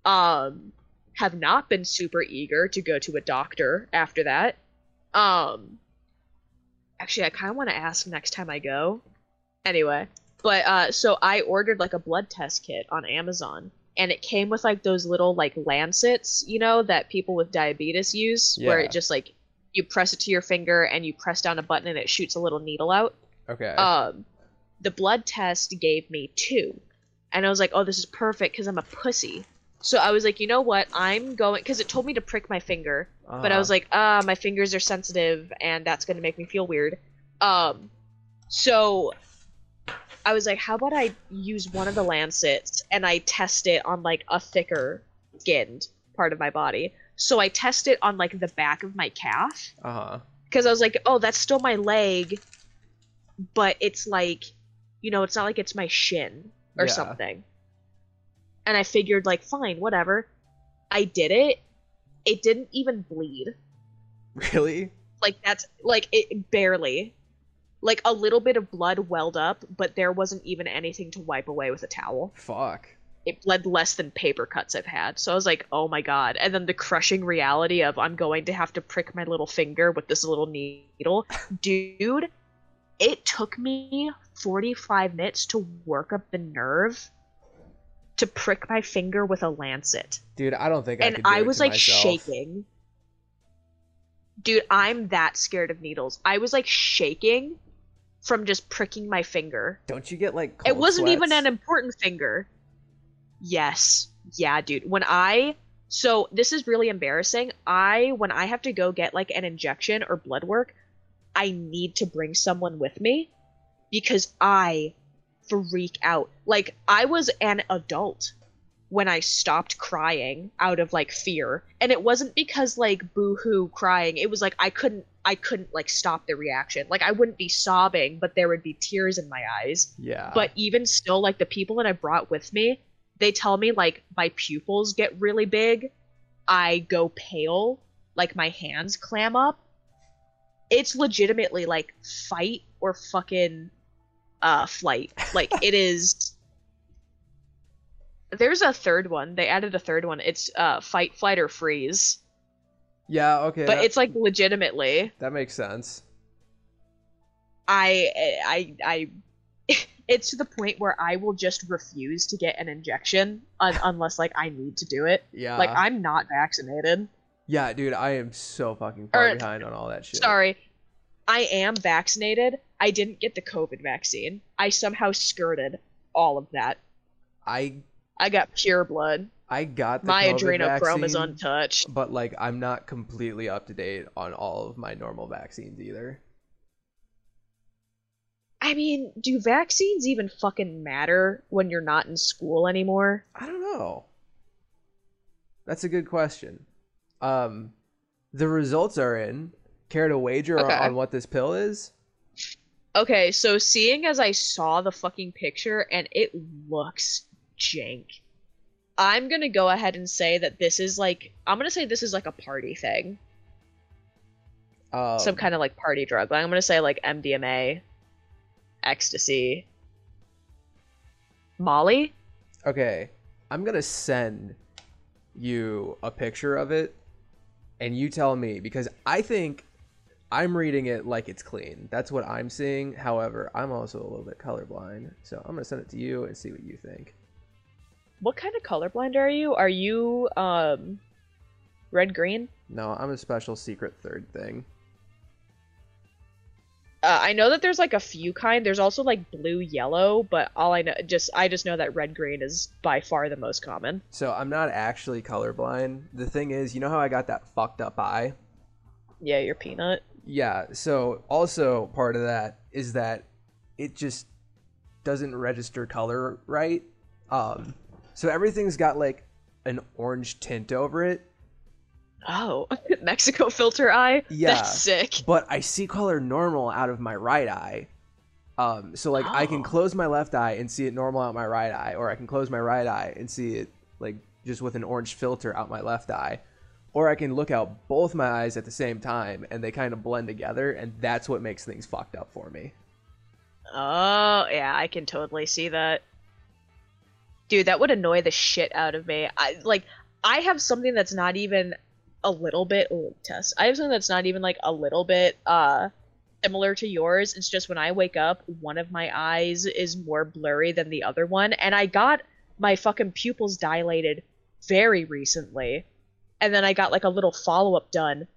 Have not been super eager to go to a doctor after that. Actually, I kind of want to ask next time I go. Anyway, but so I ordered like a blood test kit on Amazon, and it came with like those little like lancets, you know, that people with diabetes use, where it just like, you press it to your finger and you press down a button and it shoots a little needle out. Okay. The blood test gave me 2. And I was like, oh, this is perfect because I'm a pussy. So I was like, you know what? I'm going... Because it told me to prick my finger. But I was like, my fingers are sensitive and that's going to make me feel weird. So I was like, how about I use one of the lancets and I test it on like a thicker skinned part of my body. So I test it on, like, the back of my calf. Because I was like, oh, that's still my leg, but it's, like, you know, it's not like it's my shin or something. And I figured, like, fine, whatever. I did it. It didn't even bleed. Really? Like, that's, like, it barely. Like, a little bit of blood welled up, but there wasn't even anything to wipe away with a towel. Fuck. It bled less than paper cuts I've had. So I was like, oh my god. And then the crushing reality of I'm going to have to prick my little finger with this little needle. Dude, it took me 45 minutes to work up the nerve to prick my finger with a lancet. Dude, I don't think I could do it to myself. And I was like shaking. Dude, I'm that scared of needles. I was like shaking from just pricking my finger. Don't you get like cold sweats? It wasn't even an important finger. Yes. Yeah, dude. So this is really embarrassing. When I have to go get like an injection or blood work, I need to bring someone with me because I freak out. Like, I was an adult when I stopped crying out of like fear. And it wasn't because like boo-hoo crying. It was like I couldn't like stop the reaction. Like, I wouldn't be sobbing, but there would be tears in my eyes. Yeah. But even still, like, the people that I brought with me, they tell me, like, my pupils get really big, I go pale, like, my hands clam up. It's legitimately, like, fight or fucking flight. Like, it is... There's a third one. They added a third one. It's fight, flight, or freeze. Yeah, okay. But it's, like, legitimately... That makes sense. It's to the point where I will just refuse to get an injection unless, like, I need to do it. Yeah. Like, I'm not vaccinated. Yeah, dude, I am so fucking far behind on all that shit. Sorry. I am vaccinated. I didn't get the COVID vaccine. I somehow skirted all of that. I got pure blood. I got the COVID vaccine. My adrenochrome is untouched. But, like, I'm not completely up to date on all of my normal vaccines either. I mean, do vaccines even fucking matter when you're not in school anymore? I don't know. That's a good question. The results are in. Care to wager on what this pill is? Okay, so seeing as I saw the fucking picture and it looks jank, I'm gonna go ahead and say that this is like, I'm gonna say this is like a party thing. Some kind of like party drug. Like, I'm gonna say like MDMA, ecstasy, Molly. Okay, I'm gonna send you a picture of it and you tell me, because I think I'm reading it like it's clean. That's what I'm seeing. However, I'm also a little bit colorblind, so I'm gonna send it to you and see what you think. What kind of colorblind are you? Are you red green? No, I'm a special secret third thing. I know that there's like a few kind. There's also like blue, yellow, but all I know, I just know that red green is by far the most common. So I'm not actually colorblind. The thing is, you know how I got that fucked up eye? Yeah, your peanut. Yeah. So also part of that is that it just doesn't register color right. So everything's got like an orange tint over it. Oh, Mexico filter eye? Yeah. That's sick. But I see color normal out of my right eye. So, like, I can close my left eye and see it normal out my right eye, or I can close my right eye and see it, like, just with an orange filter out my left eye, or I can look out both my eyes at the same time, and they kind of blend together, and that's what makes things fucked up for me. Oh, yeah, I can totally see that. Dude, that would annoy the shit out of me. I have something that's not even... a little bit I have something that's not even like a little bit similar to yours. It's just when I wake up, one of my eyes is more blurry than the other one, and I got my fucking pupils dilated very recently, and then I got like a little follow-up done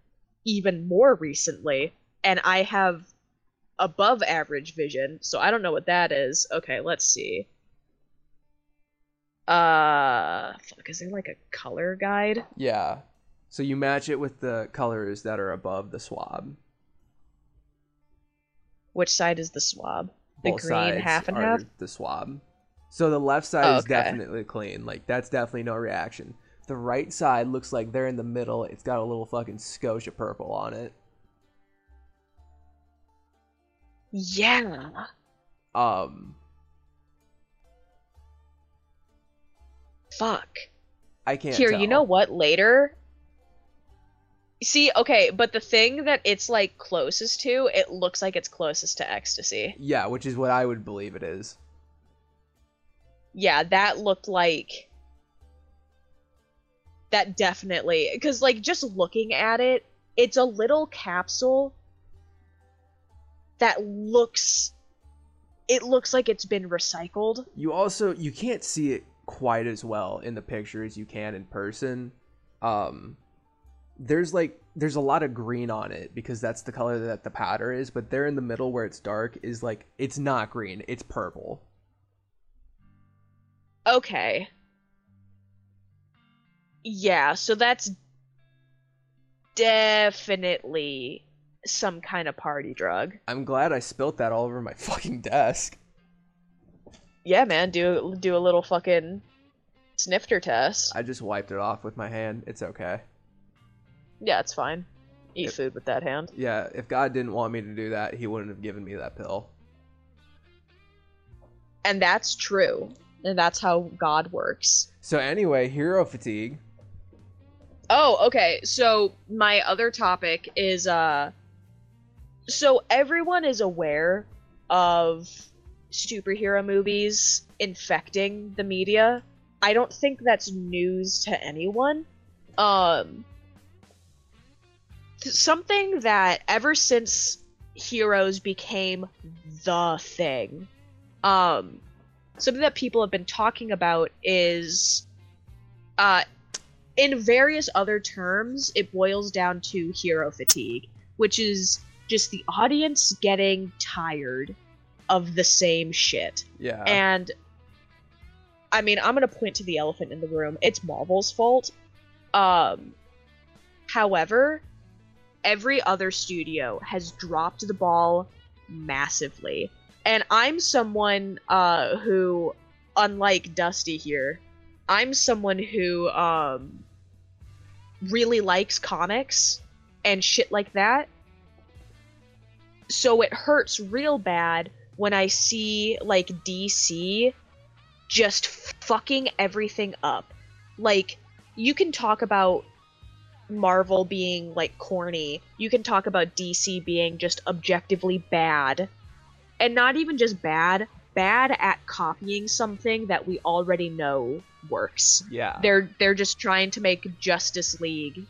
even more recently, and I have above average vision, so I don't know what that is. Okay, let's see. Fuck, is there like a color guide? Yeah. So you match it with the colors that are above the swab. Which side is the swab? The both green half and half? The swab. So the left side is definitely clean. Like, that's definitely no reaction. The right side looks like they're in the middle. It's got a little fucking Scotia purple on it. Yeah. Fuck. I can't tell. Here, you know what? Later... See, okay, but the thing that it's, like, closest to, it looks like it's closest to ecstasy. Yeah, which is what I would believe it is. Yeah, that looked like... That definitely... Because, like, just looking at it, it's a little capsule that looks... It looks like it's been recycled. You also... You can't see it quite as well in the picture as you can in person. There's a lot of green on it because that's the color that the powder is, but there in the middle where it's dark is like, it's not green, it's purple. Okay. Yeah, so that's definitely some kind of party drug. I'm glad I spilt that all over my fucking desk. Yeah, man, do a little fucking snifter test. I just wiped it off with my hand. It's okay. Yeah, it's fine. Eat food with that hand. Yeah, if God didn't want me to do that, he wouldn't have given me that pill. And that's true. And that's how God works. So anyway, hero fatigue. Oh, okay. So my other topic is, so everyone is aware of superhero movies infecting the media. I don't think that's news to anyone. Something that ever since heroes became the thing, something that people have been talking about is, in various other terms, it boils down to hero fatigue, which is just the audience getting tired of the same shit. Yeah. And I mean, I'm going to point to the elephant in the room. It's Marvel's fault. However, every other studio has dropped the ball massively. And I'm someone who, unlike Dusty here, I'm someone who really likes comics and shit like that. So it hurts real bad when I see, like, DC just fucking everything up. Like, you can talk about Marvel being, like, corny. You can talk about DC being just objectively bad. And not even just bad, bad at copying something that we already know works. Yeah. They're just trying to make Justice League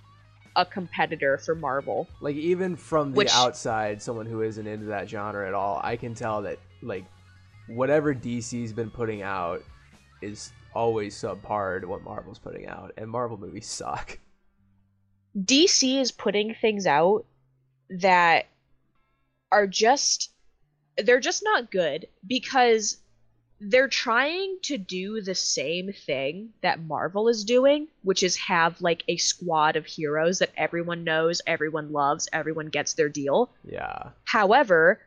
a competitor for Marvel. Like, even from the outside, someone who isn't into that genre at all, I can tell that, like, whatever DC's been putting out is always subpar to what Marvel's putting out, and Marvel movies suck. DC is putting things out that are just... they're just not good, because they're trying to do the same thing that Marvel is doing, which is have, like, a squad of heroes that everyone knows, everyone loves, everyone gets their deal. Yeah. However,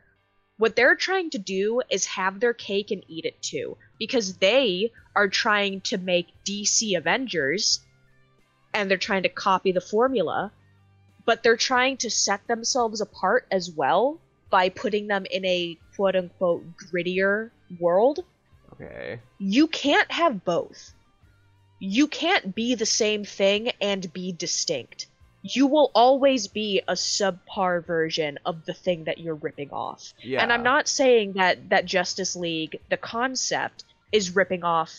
what they're trying to do is have their cake and eat it too, because they are trying to make DC Avengers, and they're trying to copy the formula, but they're trying to set themselves apart as well by putting them in a quote-unquote grittier world. Okay. You can't have both. You can't be the same thing and be distinct. You will always be a subpar version of the thing that you're ripping off. Yeah. And I'm not saying that Justice League, the concept, is ripping off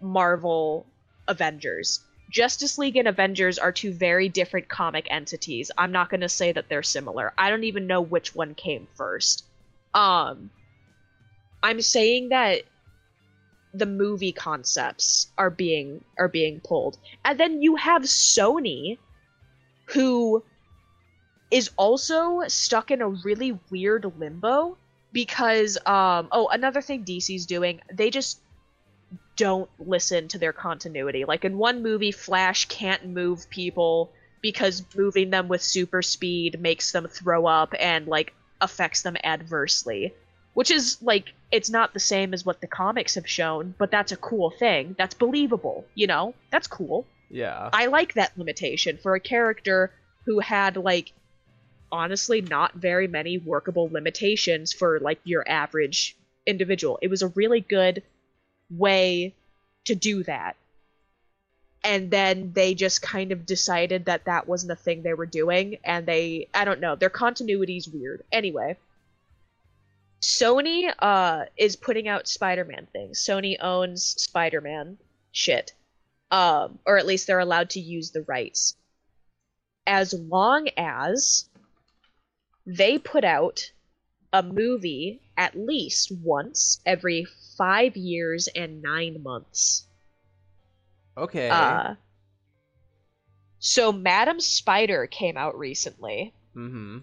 Marvel Avengers. Justice League and Avengers are two very different comic entities. I'm not going to say that they're similar. I don't even know which one came first. I'm saying that the movie concepts are being pulled. And then you have Sony, who is also stuck in a really weird limbo because another thing DC's doing, they just don't listen to their continuity. Like, in one movie, Flash can't move people because moving them with super speed makes them throw up and, like, affects them adversely, which is, like, it's not the same as what the comics have shown, but that's a cool thing. That's believable, you know? That's cool. Yeah. I like that limitation for a character who had, like, honestly not very many workable limitations for, like, your average individual. It was a really good way to do that, and then they just kind of decided that wasn't a thing they were doing, and I don't know, their continuity's weird. Anyway, Sony is putting out Spider-Man things. Sony owns Spider-Man shit, or at least they're allowed to use the rights, as long as they put out a movie at least once every 5 years and 9 months. Okay. So Madam Spider came out recently. Mm-hmm.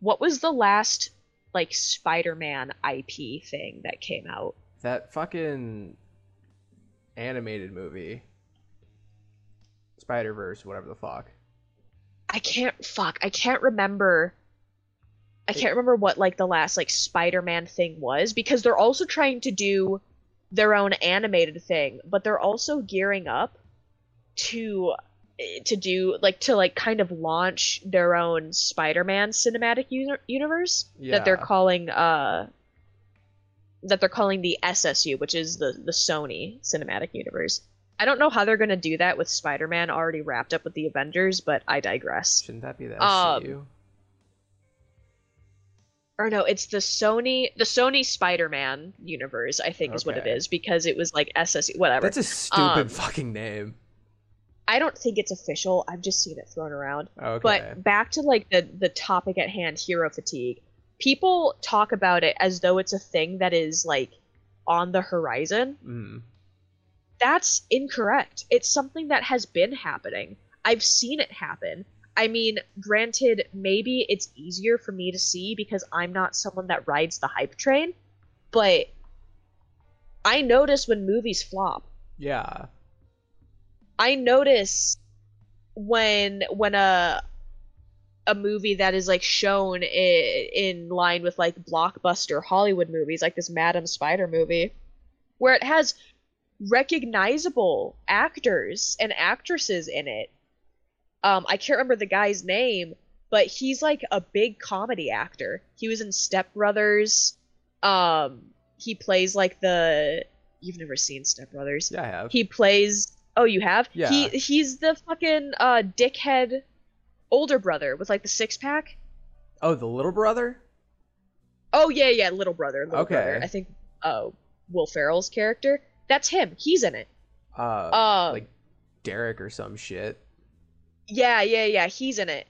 What was the last, like, Spider-Man IP thing that came out? That fucking animated movie. Spider-Verse, whatever the fuck. I can't remember what, like, the last, like, Spider-Man thing was, because they're also trying to do their own animated thing, but they're also gearing up to kind of launch their own Spider-Man cinematic universe. Yeah. that they're calling the SSU, which is the Sony cinematic universe. I don't know how they're going to do that with Spider-Man already wrapped up with the Avengers, but I digress. Shouldn't that be the SSU? Or no, it's the Sony Spider-Man universe, I think, is what it is, because it was, like, SS, whatever. That's a stupid fucking name. I don't think it's official. I've just seen it thrown around. Okay. But back to, like, the topic at hand, hero fatigue. People talk about it as though it's a thing that is, like, on the horizon. Mm. That's incorrect. It's something that has been happening. I've seen it happen. I mean, granted, maybe it's easier for me to see because I'm not someone that rides the hype train, but I notice when movies flop. Yeah. I notice when a movie that is, like, shown in line with, like, blockbuster Hollywood movies, like this Madam Spider movie, where it has recognizable actors and actresses in it, I can't remember the guy's name, but he's like a big comedy actor. He was in Step Brothers. He plays like the... You've never seen Step Brothers. Yeah, I have. He plays... Oh, you have? Yeah. He's the fucking dickhead older brother with like the six-pack. Oh, the little brother? Oh, yeah, little brother. Little brother. I think Will Ferrell's character. That's him. He's in it. Like Derek or some shit. Yeah, he's in it.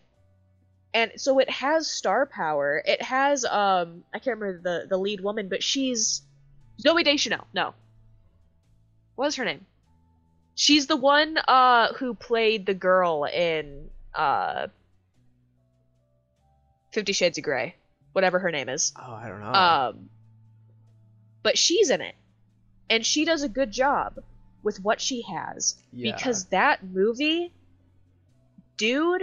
And so it has star power. It has, I can't remember the lead woman, but she's Zooey Deschanel. No. What was her name? She's the one who played the girl in 50 Shades of Grey. Whatever her name is. Oh, I don't know. But she's in it. And she does a good job with what she has. Yeah. Because that movie, dude,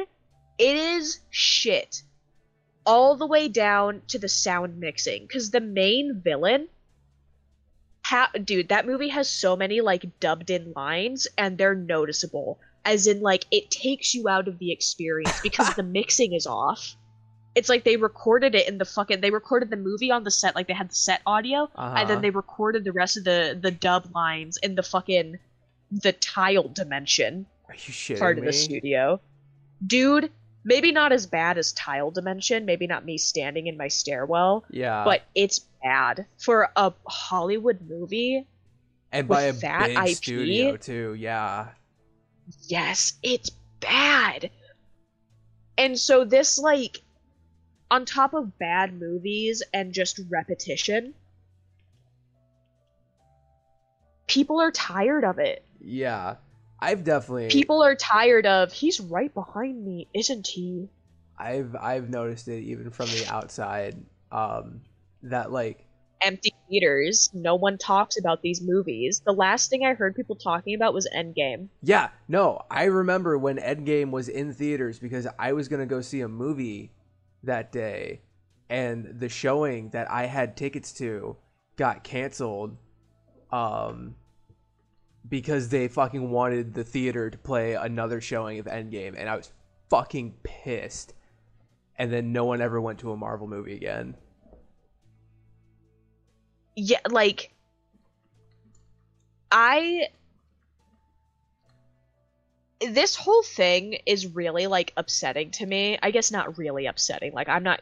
it is shit. All the way down to the sound mixing. Because the main villain... Dude, that movie has so many, like, dubbed-in lines, and they're noticeable. As in, like, it takes you out of the experience because the mixing is off. It's like they recorded it in the fucking... They recorded the movie on the set, like, they had the set audio, and then they recorded the rest of the dub lines in the fucking... The tile dimension. Are you shitting part of me? The studio. Dude, maybe not as bad as Tile Dimension, maybe not me standing in my stairwell. Yeah. But it's bad for a Hollywood movie. And by a big IP, studio too, yeah. Yes, it's bad. And so this, like, on top of bad movies and just repetition, people are tired of it. Yeah. People are tired of, he's right behind me, isn't he? I've noticed it even from the outside, that, like... Empty theaters, no one talks about these movies. The last thing I heard people talking about was Endgame. Yeah, no, I remember when Endgame was in theaters because I was going to go see a movie that day, and the showing that I had tickets to got canceled, because they fucking wanted the theater to play another showing of Endgame, and I was fucking pissed. And then no one ever went to a Marvel movie again. Yeah, like... This whole thing is really, like, upsetting to me. I guess not really upsetting. Like, I'm not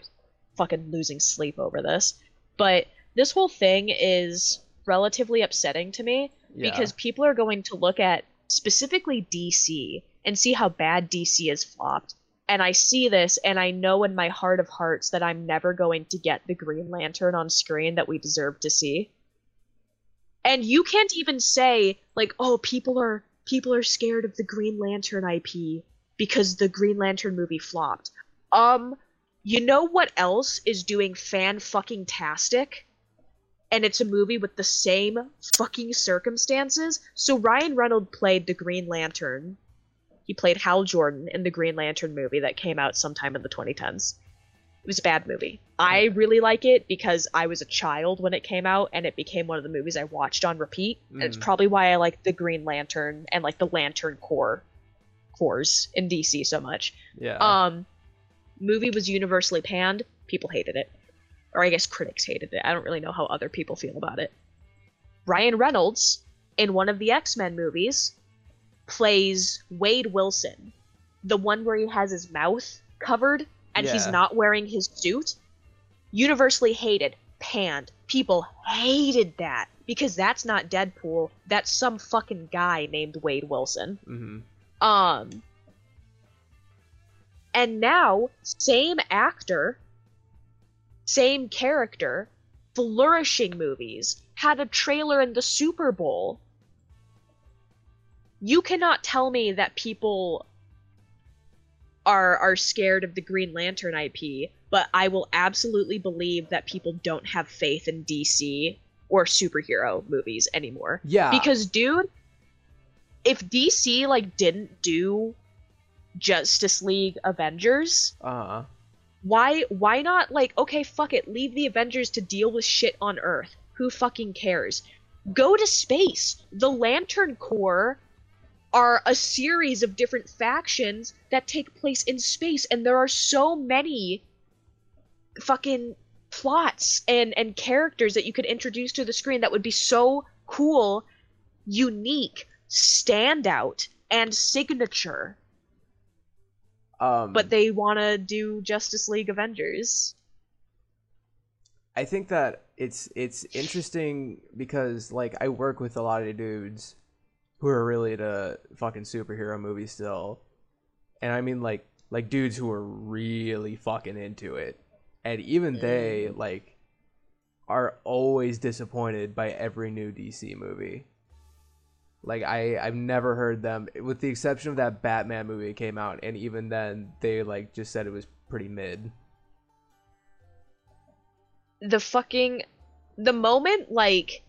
fucking losing sleep over this. But this whole thing is relatively upsetting to me. Yeah. Because people are going to look at specifically DC and see how bad DC has flopped. And I see this, and I know in my heart of hearts that I'm never going to get the Green Lantern on screen that we deserve to see. And you can't even say, like, oh, people are scared of the Green Lantern IP because the Green Lantern movie flopped. You know what else is doing fan-fucking-tastic? And it's a movie with the same fucking circumstances. So Ryan Reynolds played the Green Lantern. He played Hal Jordan in the Green Lantern movie that came out sometime in the 2010s. It was a bad movie. I really like it because I was a child when it came out, and it became one of the movies I watched on repeat. And it's probably why I like the Green Lantern and like the Lantern cores in DC so much. Yeah. Movie was universally panned. People hated it. Or I guess critics hated it. I don't really know how other people feel about it. Ryan Reynolds, in one of the X-Men movies, plays Wade Wilson. The one where he has his mouth covered and he's not wearing his suit. Universally hated. Panned. People hated that. Because that's not Deadpool. That's some fucking guy named Wade Wilson. Mm-hmm. And now, same actor... Same character, flourishing movies, had a trailer in the Super Bowl. You cannot tell me that people are scared of the Green Lantern IP, but I will absolutely believe that people don't have faith in DC or superhero movies anymore. Yeah. Because, dude, if DC, like, didn't do Justice League Avengers... Why not, like, okay, fuck it, leave the Avengers to deal with shit on Earth. Who fucking cares? Go to space. The Lantern Corps are a series of different factions that take place in space, and there are so many fucking plots and characters that you could introduce to the screen that would be so cool, unique, standout, and signature. But they want to do Justice League Avengers. I think that it's interesting because, like, I work with a lot of dudes who are really into fucking superhero movies still. And I mean, like dudes who are really fucking into it. And even they, like, are always disappointed by every new DC movie. Like, I've never heard them, with the exception of that Batman movie that came out, and even then, they, like, just said it was pretty mid. The moment, like,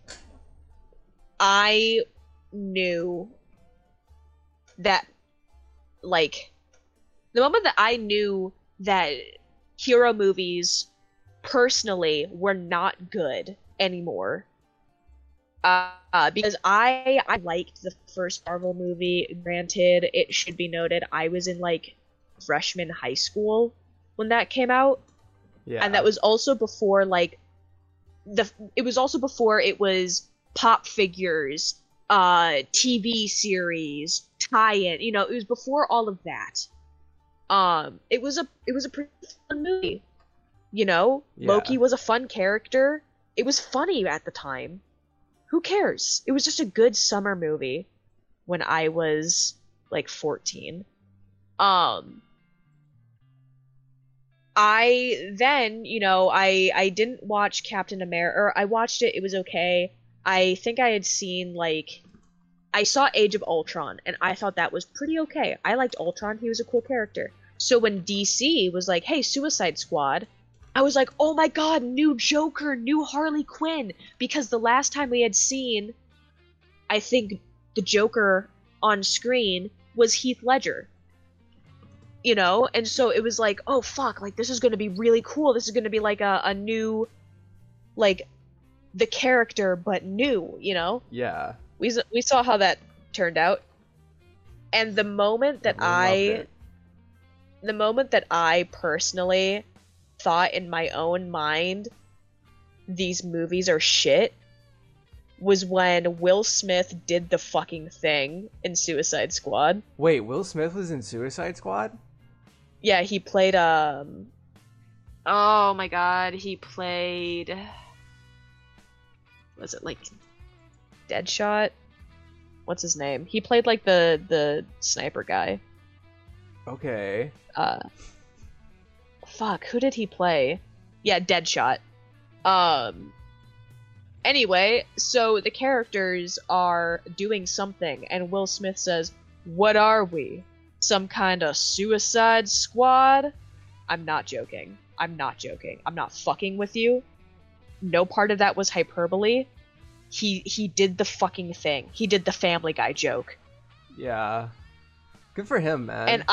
I knew that, like, the moment that I knew that hero movies, personally, were not good anymore. Because I liked the first Marvel movie. Granted, it should be noted, I was in, like, freshman high school when that came out. Yeah. And that was also before, like, it was also before it was pop figures, TV series, tie-in, you know, it was before all of that. It was a pretty fun movie, you know? Yeah. Loki was a fun character. It was funny at the time. Who cares? It was just a good summer movie when I was, like, 14. I then, you know, I didn't watch Captain America, or I watched it, it was okay. I think I had seen, like, I saw Age of Ultron, and I thought that was pretty okay. I liked Ultron, he was a cool character. So when DC was like, hey, Suicide Squad, I was like, oh my god, new Joker, new Harley Quinn, because the last time we had seen, I think, the Joker on screen was Heath Ledger, you know? And so it was like, oh fuck, like, this is gonna be really cool, this is gonna be like a new, like, the character, but new, you know? Yeah. We saw how that turned out. And the moment that I personally thought in my own mind these movies are shit was when Will Smith did the fucking thing in Suicide Squad. Wait, Will Smith was in Suicide Squad? Yeah, he played oh my god, he played, was it like Deadshot? What's his name? He played like the sniper guy. Okay. Fuck, who did he play? Yeah, Deadshot. Anyway, so the characters are doing something, and Will Smith says, what are we? Some kind of suicide squad? I'm not joking. I'm not joking. I'm not fucking with you. No part of that was hyperbole. He did the fucking thing. He did the Family Guy joke. Yeah. Good for him, man.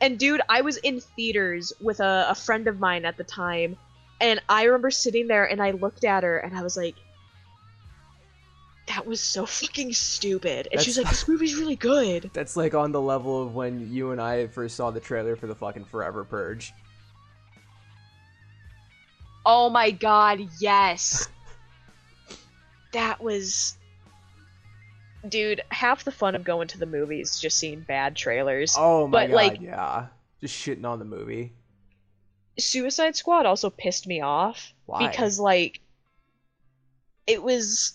And dude, I was in theaters with a friend of mine at the time, and I remember sitting there and I looked at her and I was like, that was so fucking stupid. And she was like, this movie's really good. That's like on the level of when you and I first saw the trailer for the fucking Forever Purge. Oh my god, yes. That was... Dude, half the fun of going to the movies just seeing bad trailers. Oh my god, like, yeah. Just shitting on the movie. Suicide Squad also pissed me off. Why? Because, like, it was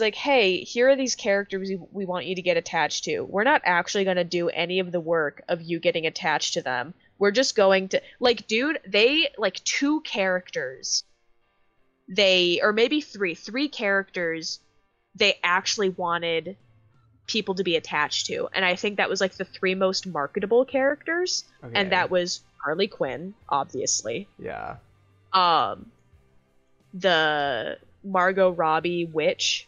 like, hey, here are these characters we want you to get attached to. We're not actually going to do any of the work of you getting attached to them. We're just going to... Like, dude, they... Like, two characters. They... Or maybe three. Three characters... they actually wanted people to be attached to. And I think that was, like, the three most marketable characters. Okay. And that was Harley Quinn, obviously. Yeah. The Margot Robbie witch.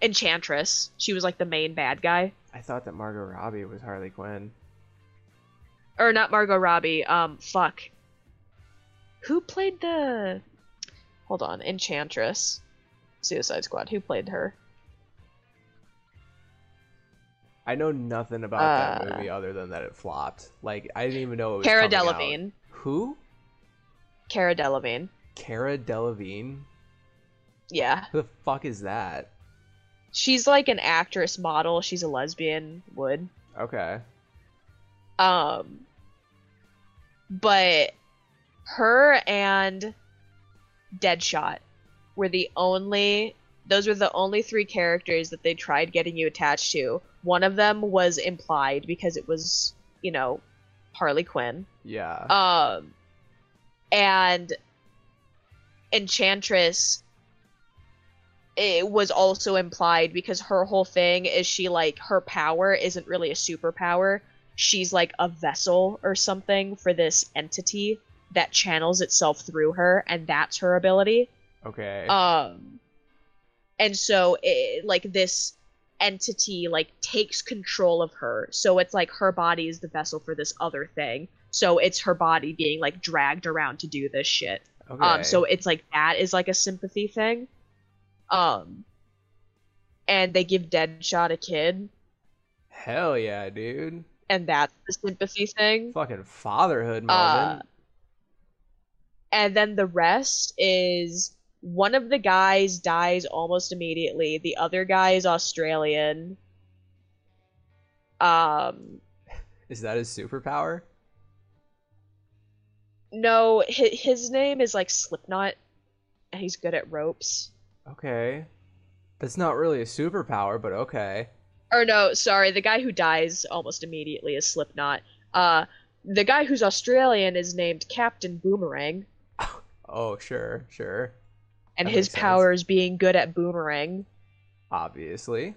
Enchantress. She was, like, the main bad guy. I thought that Margot Robbie was Harley Quinn. Or not Margot Robbie. Fuck. Who played the... Hold on. Enchantress. Suicide Squad. Who played her? I know nothing about that movie other than that it flopped. Like, I didn't even know it was Cara Delevingne. Out. Who? Cara Delevingne. Cara Delevingne? Yeah. Who the fuck is that? She's like an actress model. She's a lesbian. Wood. Okay. But her and Deadshot were the only... Those were the only three characters that they tried getting you attached to. One of them was implied because it was, you know, Harley Quinn. Yeah. And Enchantress, it was also implied because her whole thing is she, like, her power isn't really a superpower. She's, like, a vessel or something for this entity that channels itself through her, and that's her ability. Okay. And so, it, like, this entity, like, takes control of her. So it's, like, her body is the vessel for this other thing. So it's her body being, like, dragged around to do this shit. Okay. So it's, like, that is, like, a sympathy thing. And they give Deadshot a kid. Hell yeah, dude. And that's the sympathy thing. Fucking fatherhood moment. And then the rest is... One of the guys dies almost immediately. The other guy is Australian. Is that his superpower? No, his name is like Slipknot, and he's good at ropes. Okay. That's not really a superpower, but okay. Or no, sorry, the guy who dies almost immediately is Slipknot. The guy who's Australian is named Captain Boomerang. Oh, sure, sure. And his power is being good at boomerang. Obviously.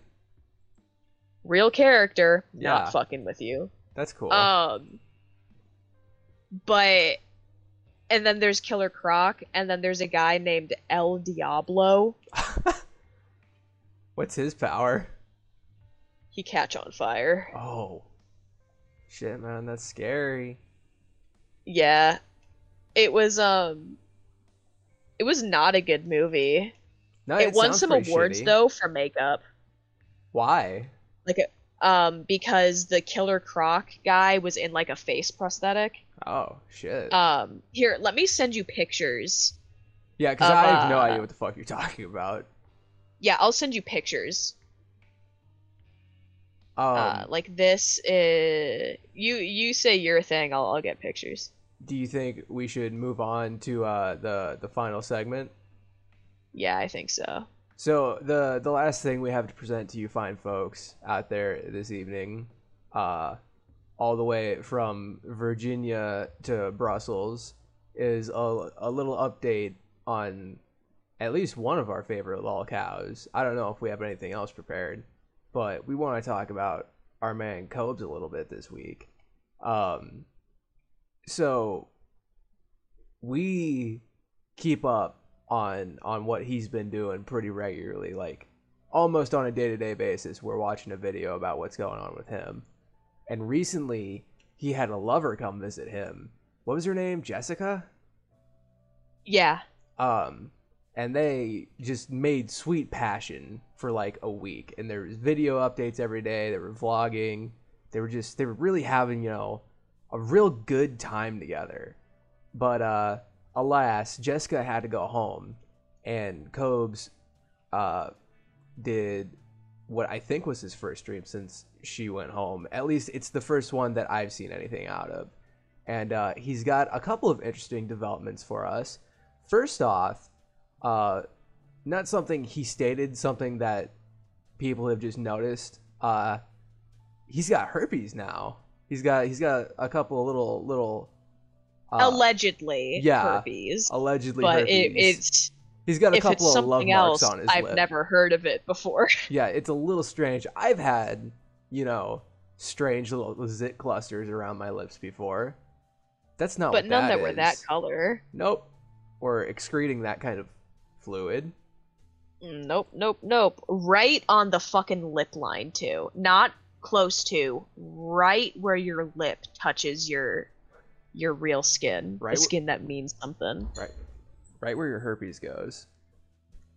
Real character, yeah. Not fucking with you. That's cool. But, and then there's Killer Croc, and then there's a guy named El Diablo. What's his power? He catch on fire. Oh. Shit, man, that's scary. Yeah. It was not a good movie. No, it won some awards shitty. Though for makeup. Why? Like, because the Killer Croc guy was in like a face prosthetic. Oh shit. Here, let me send you pictures. Yeah, because I have no idea what the fuck you're talking about. Yeah, I'll send you pictures. Like this is you say your thing. I'll get pictures. Do you think we should move on to the final segment? Yeah, I think so. So the last thing we have to present to you fine folks out there this evening, all the way from Virginia to Brussels, is a little update on at least one of our favorite lolcows. I don't know if we have anything else prepared, but we want to talk about our man Cobes a little bit this week. So, we keep up on what he's been doing pretty regularly. Like, almost on a day-to-day basis, we're watching a video about what's going on with him. And recently, he had a lover come visit him. What was her name? Jessica? Yeah. And they just made sweet passion for, like, a week. And there was video updates every day. They were vlogging. They were really having, you know... a real good time together. But alas, Jessica had to go home, and Cobes did what I think was his first stream since she went home. At least it's the first one that I've seen anything out of. And he's got a couple of interesting developments for us. First off, not something he stated, something that people have just noticed. He's got herpes now. He's got a couple of little allegedly herpes. Allegedly but herpes. It's he's got a couple of love marks on his lip. I've never heard of it before. Yeah, it's a little strange. I've had, you know, strange little zit clusters around my lips before. That's not but what that is. But none that were that color. Nope. Or excreting that kind of fluid. Nope. Right on the fucking lip line too. Not close to, right where your lip touches your real skin, right, the skin that means something, right where your herpes goes.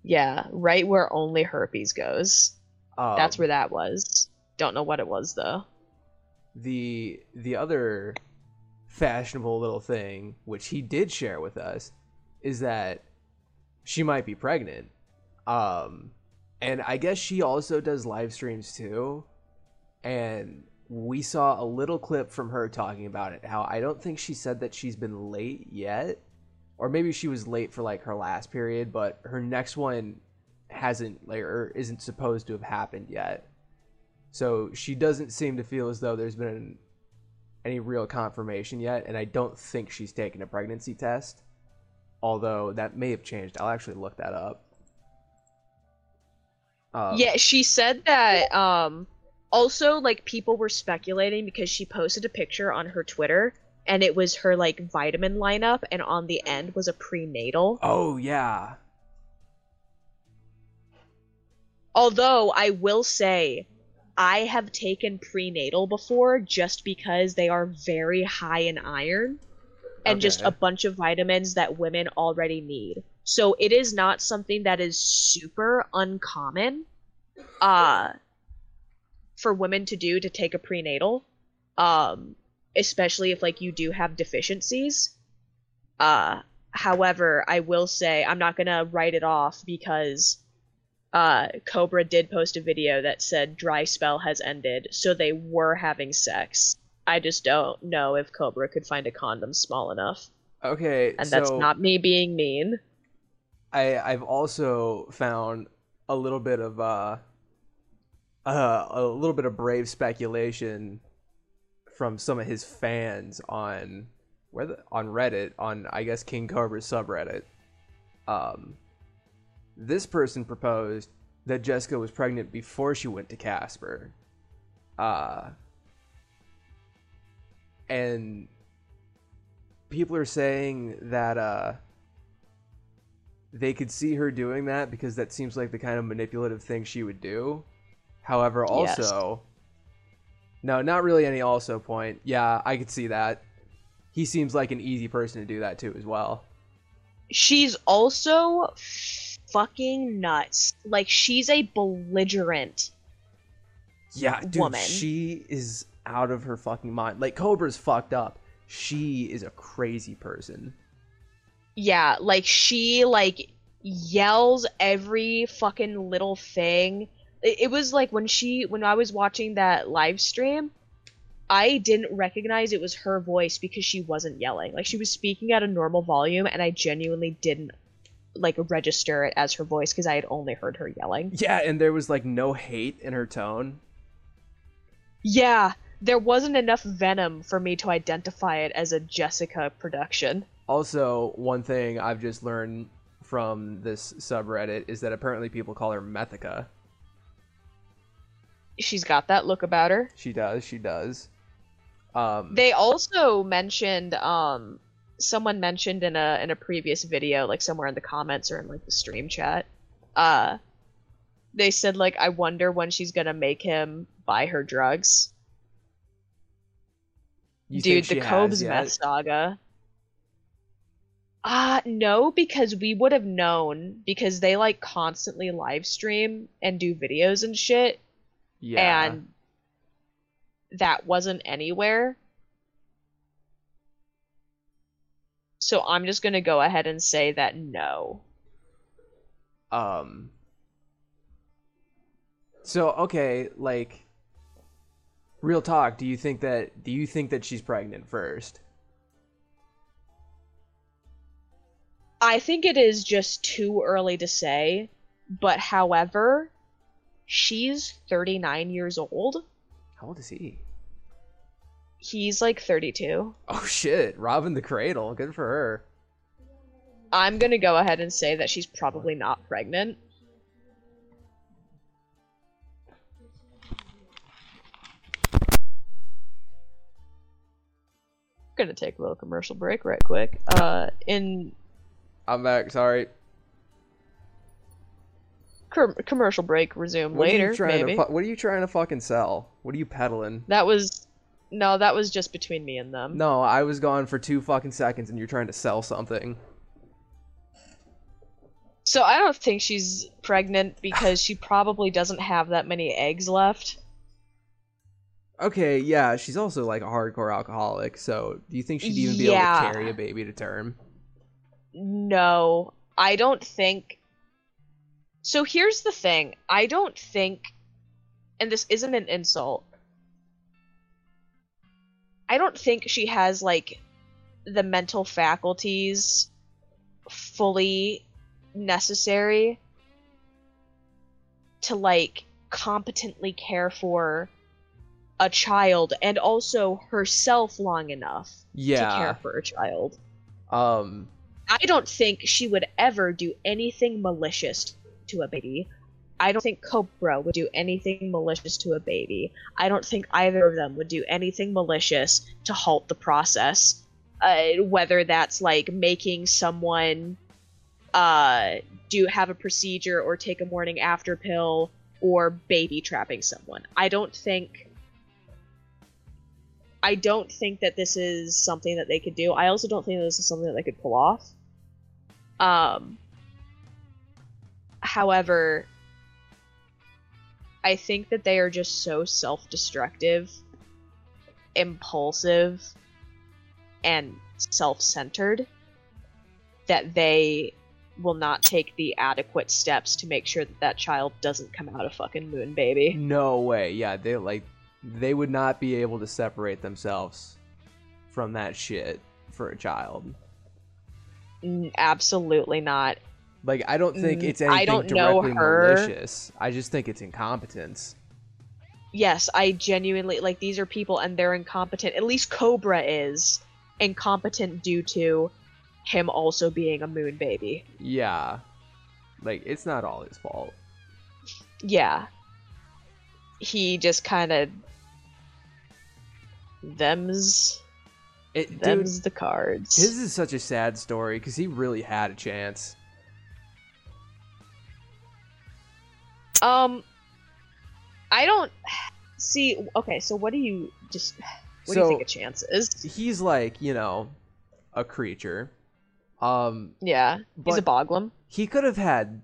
Yeah, right where only herpes goes. That's where that was. don't know what it was though. The other fashionable little thing, which he did share with us, is that she might be pregnant. And I guess she also does live streams too. And we saw a little clip from her talking about it. How I don't think she said that she's been late yet. Or maybe she was late for like her last period, but her next one hasn't, like, or isn't supposed to have happened yet. So she doesn't seem to feel as though there's been any real confirmation yet, and I don't think she's taken a pregnancy test. Although that may have changed. I'll actually look that up. Yeah, she said that also, like, people were speculating because she posted a picture on her Twitter and it was her, like, vitamin lineup, and on the end was a prenatal. Oh, yeah. Although, I will say, I have taken prenatal before just because they are very high in iron and just a bunch of vitamins that women already need. So it is not something that is super uncommon for women to do, to take a prenatal, especially if, like, you do have deficiencies. However, I will say I'm not going to write it off because Cobra did post a video that said dry spell has ended, so they were having sex. I just don't know if Cobra could find a condom small enough. Okay, and so that's not me being mean. I've also found a little bit of brave speculation from some of his fans on Reddit, on, I guess, King Cobra's subreddit. This person proposed that Jessica was pregnant before she went to Casper, and people are saying that they could see her doing that because that seems like the kind of manipulative thing she would do. However, also... Yes. No, not really any also point. Yeah, I could see that. He seems like an easy person to do that to as well. She's also fucking nuts. Like, she's a belligerent woman. She is out of her fucking mind. Like, Cobra's fucked up. She is a crazy person. Yeah, like, she, like, yells every fucking little thing. It was like when I was watching that live stream, I didn't recognize it was her voice because she wasn't yelling. Like, she was speaking at a normal volume, and I genuinely didn't, like, register it as her voice because I had only heard her yelling. Yeah, and there was, like, no hate in her tone. Yeah, there wasn't enough venom for me to identify it as a Jessica production. Also, one thing I've just learned from this subreddit is that apparently people call her Methica. She's got that look about her. She does. They also mentioned, someone mentioned in a previous video, like somewhere in the comments or in, like, the stream chat, they said, like, I wonder when she's gonna make him buy her drugs. Dude, the Cobes meth saga. No, because we would have known, because they, like, constantly live stream and do videos and shit. Yeah. And that wasn't anywhere. So I'm just going to go ahead and say that no. So, okay, like, real talk, do you think that she's pregnant first? I think it is just too early to say, but however, she's 39 years old. How old is he? He's like 32. Oh shit, robbing the cradle. Good for her. I'm gonna go ahead and say that she's probably not pregnant. I'm gonna take a little commercial break right quick. I'm back, sorry. Commercial break resume later, maybe. What are you trying to fucking sell? What are you peddling? That was just between me and them. No, I was gone for 2 fucking seconds and you're trying to sell something. So I don't think she's pregnant because she probably doesn't have that many eggs left. Okay, yeah, she's also like a hardcore alcoholic, so do you think she'd even be able to carry a baby to term? No, I don't think... So here's the thing. I don't think... And this isn't an insult. I don't think she has, like, the mental faculties fully necessary to, like, competently care for a child and also herself long enough to care for a child. I don't think she would ever do anything malicious to a baby. I don't think Cobra would do anything malicious to a baby. I don't think either of them would do anything malicious to halt the process. Whether that's, like, making someone have a procedure or take a morning after pill or baby trapping someone. I don't think that this is something that they could do. I also don't think that this is something that they could pull off. However, I think that they are just so self-destructive, impulsive, and self-centered that they will not take the adequate steps to make sure that that child doesn't come out a fucking moon baby. No way. Yeah, they would not be able to separate themselves from that shit for a child. Absolutely not. Like, I don't think it's anything directly malicious. I just think it's incompetence. Yes, I genuinely... Like, these are people, and they're incompetent. At least Cobra is incompetent due to him also being a moon baby. Yeah. Like, it's not all his fault. Yeah. He just kind of... Them's the cards. His is such a sad story, because he really had a chance. I don't see. Okay, so what do you think a chance is? He's like, you know, a creature. Yeah, he's a boglum. He could have had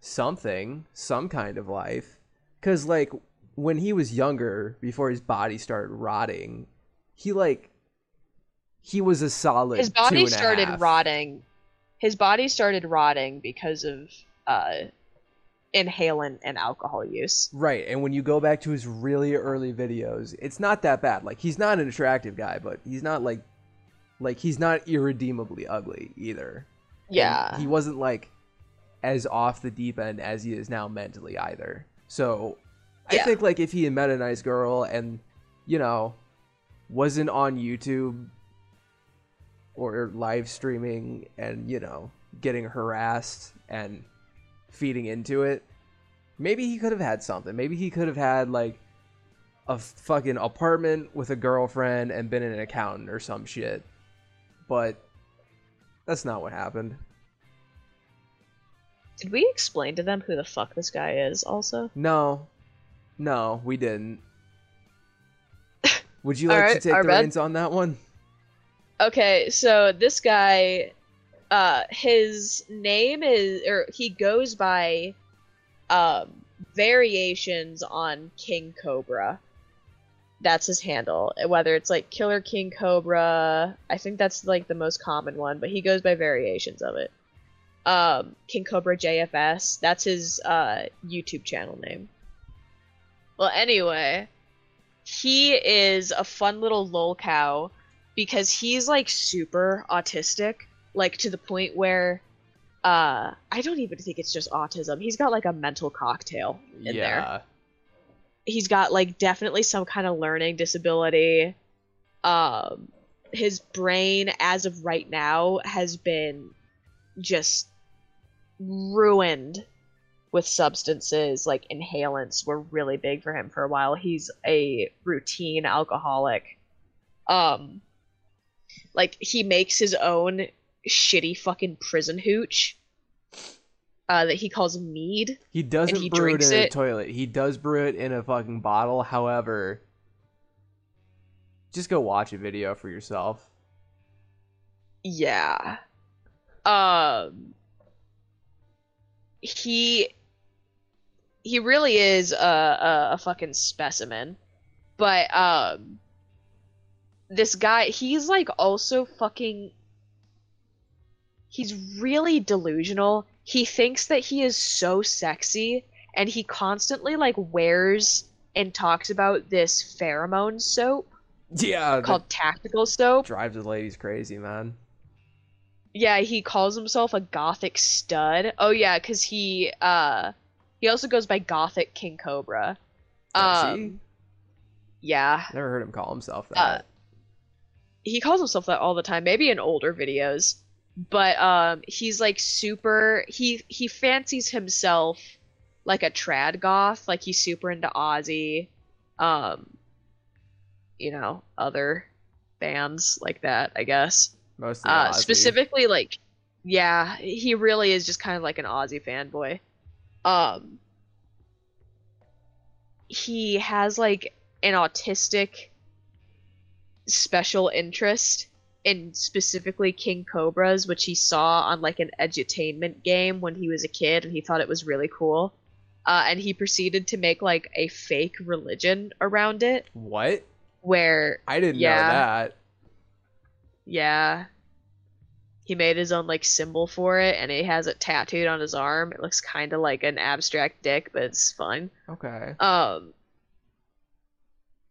some kind of life, because like when he was younger, before his body started rotting, he was a solid. His body started rotting. His body started rotting because of inhalant and alcohol use. Right, and when you go back to his really early videos, it's not that bad. Like, he's not an attractive guy, but he's not like he's not irredeemably ugly either. Yeah. And he wasn't like as off the deep end as he is now mentally either. So I think like if he had met a nice girl and, you know, wasn't on YouTube or live streaming and, you know, getting harassed and feeding into it, maybe he could have had something. Maybe he could have had like a fucking apartment with a girlfriend and been an accountant or some shit, but that's not what happened. Did we explain to them who the fuck this guy is also? No, we didn't. Would you like to take the reins on that one? Okay, so this guy, his name is, or he goes by, variations on King Cobra. That's his handle. Whether it's like Killer King Cobra, I think that's like the most common one, but he goes by variations of it. King Cobra JFS, that's his YouTube channel name. Well, anyway, he is a fun little lolcow because he's like super autistic. Like, to the point where, I don't even think it's just autism. He's got, like, a mental cocktail in there. He's got, like, definitely some kind of learning disability. His brain, as of right now, has been just ruined with substances. Like, inhalants were really big for him for a while. He's a routine alcoholic. Like, he makes his own shitty fucking prison hooch that he calls mead. He doesn't brew it in a toilet. He does brew it in a fucking bottle. However, just go watch a video for yourself. Yeah. He really is a fucking specimen. But this guy, he's like also fucking, he's really delusional. He thinks that he is so sexy, and he constantly like wears and talks about this pheromone soap. Yeah. Called Tactical Soap. Drives the ladies crazy, man. Yeah, he calls himself a gothic stud. Oh yeah, because he also goes by Gothic King Cobra. Yeah. Never heard him call himself that. He calls himself that all the time, maybe in older videos. But he's like super, he fancies himself like a trad goth, like he's super into Ozzy, you know, other bands like that, I guess. Mostly Ozzy. Specifically, like, yeah, he really is just kind of like an Ozzy fanboy. He has like an autistic special interest in specifically King Cobras, which he saw on like an edutainment game when he was a kid, and he thought it was really cool. And he proceeded to make like a fake religion around it. What? Where I didn't know that. Yeah. He made his own like symbol for it, and he has it tattooed on his arm. It looks kind of like an abstract dick, but it's fun. Okay.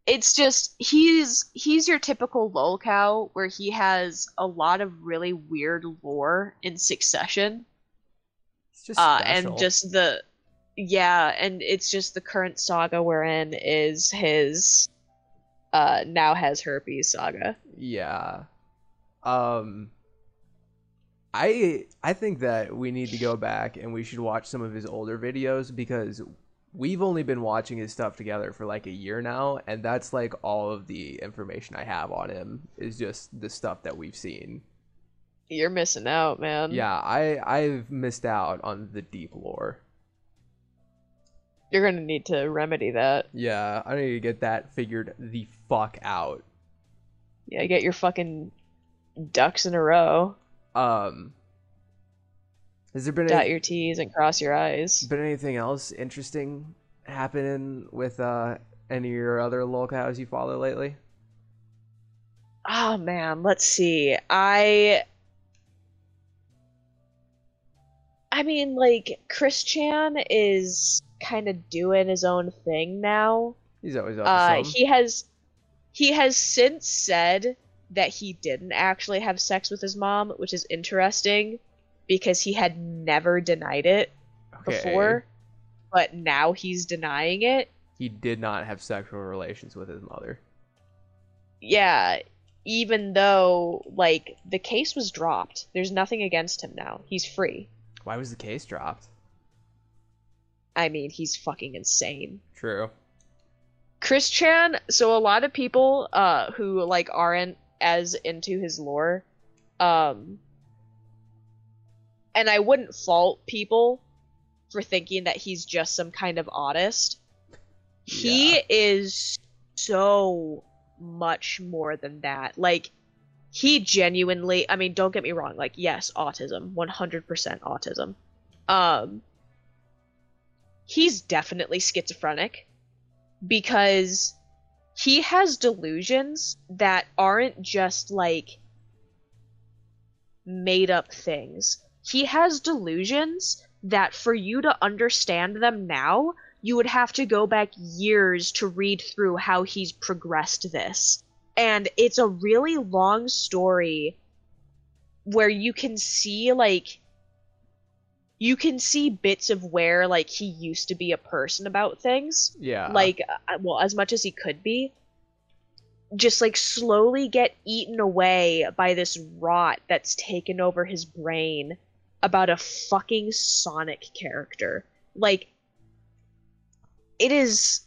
It's just he's your typical lolcow, where he has a lot of really weird lore in succession. It's just special. And just the and it's just the current saga we're in is his now has herpes saga. Yeah. I think that we need to go back and we should watch some of his older videos, because we've only been watching his stuff together for like a year now, and that's like all of the information I have on him is just the stuff that we've seen. You're missing out, man. Yeah, I've missed out on the deep lore. You're gonna need to remedy that. Yeah, I need to get that figured the fuck out. Yeah, get your fucking ducks in a row. Has there been dot your T's and cross your I's? Been anything else interesting happening with any of your other lolcows you follow lately? Oh man, let's see. I mean, like, Chris Chan is kind of doing his own thing now. He's always up to something. He has since said that he didn't actually have sex with his mom, which is interesting, because he had never denied it before, but now he's denying it. He did not have sexual relations with his mother. Yeah, even though, like, the case was dropped. There's nothing against him now. He's free. Why was the case dropped? I mean, he's fucking insane. True. Chris Chan, so a lot of people who, like, aren't as into his lore, and I wouldn't fault people for thinking that he's just some kind of autist. Yeah. He is so much more than that. Like, he genuinely, I mean, don't get me wrong, like, yes, autism, 100% autism. He's definitely schizophrenic, because he has delusions that aren't just, like, made-up things. He has delusions that for you to understand them now, you would have to go back years to read through how he's progressed this. And it's a really long story where you can see, like, you can see bits of where, like, he used to be a person about things. Yeah. Like, well, as much as he could be. Just, like, slowly get eaten away by this rot that's taken over his brain about a fucking Sonic character. Like, it is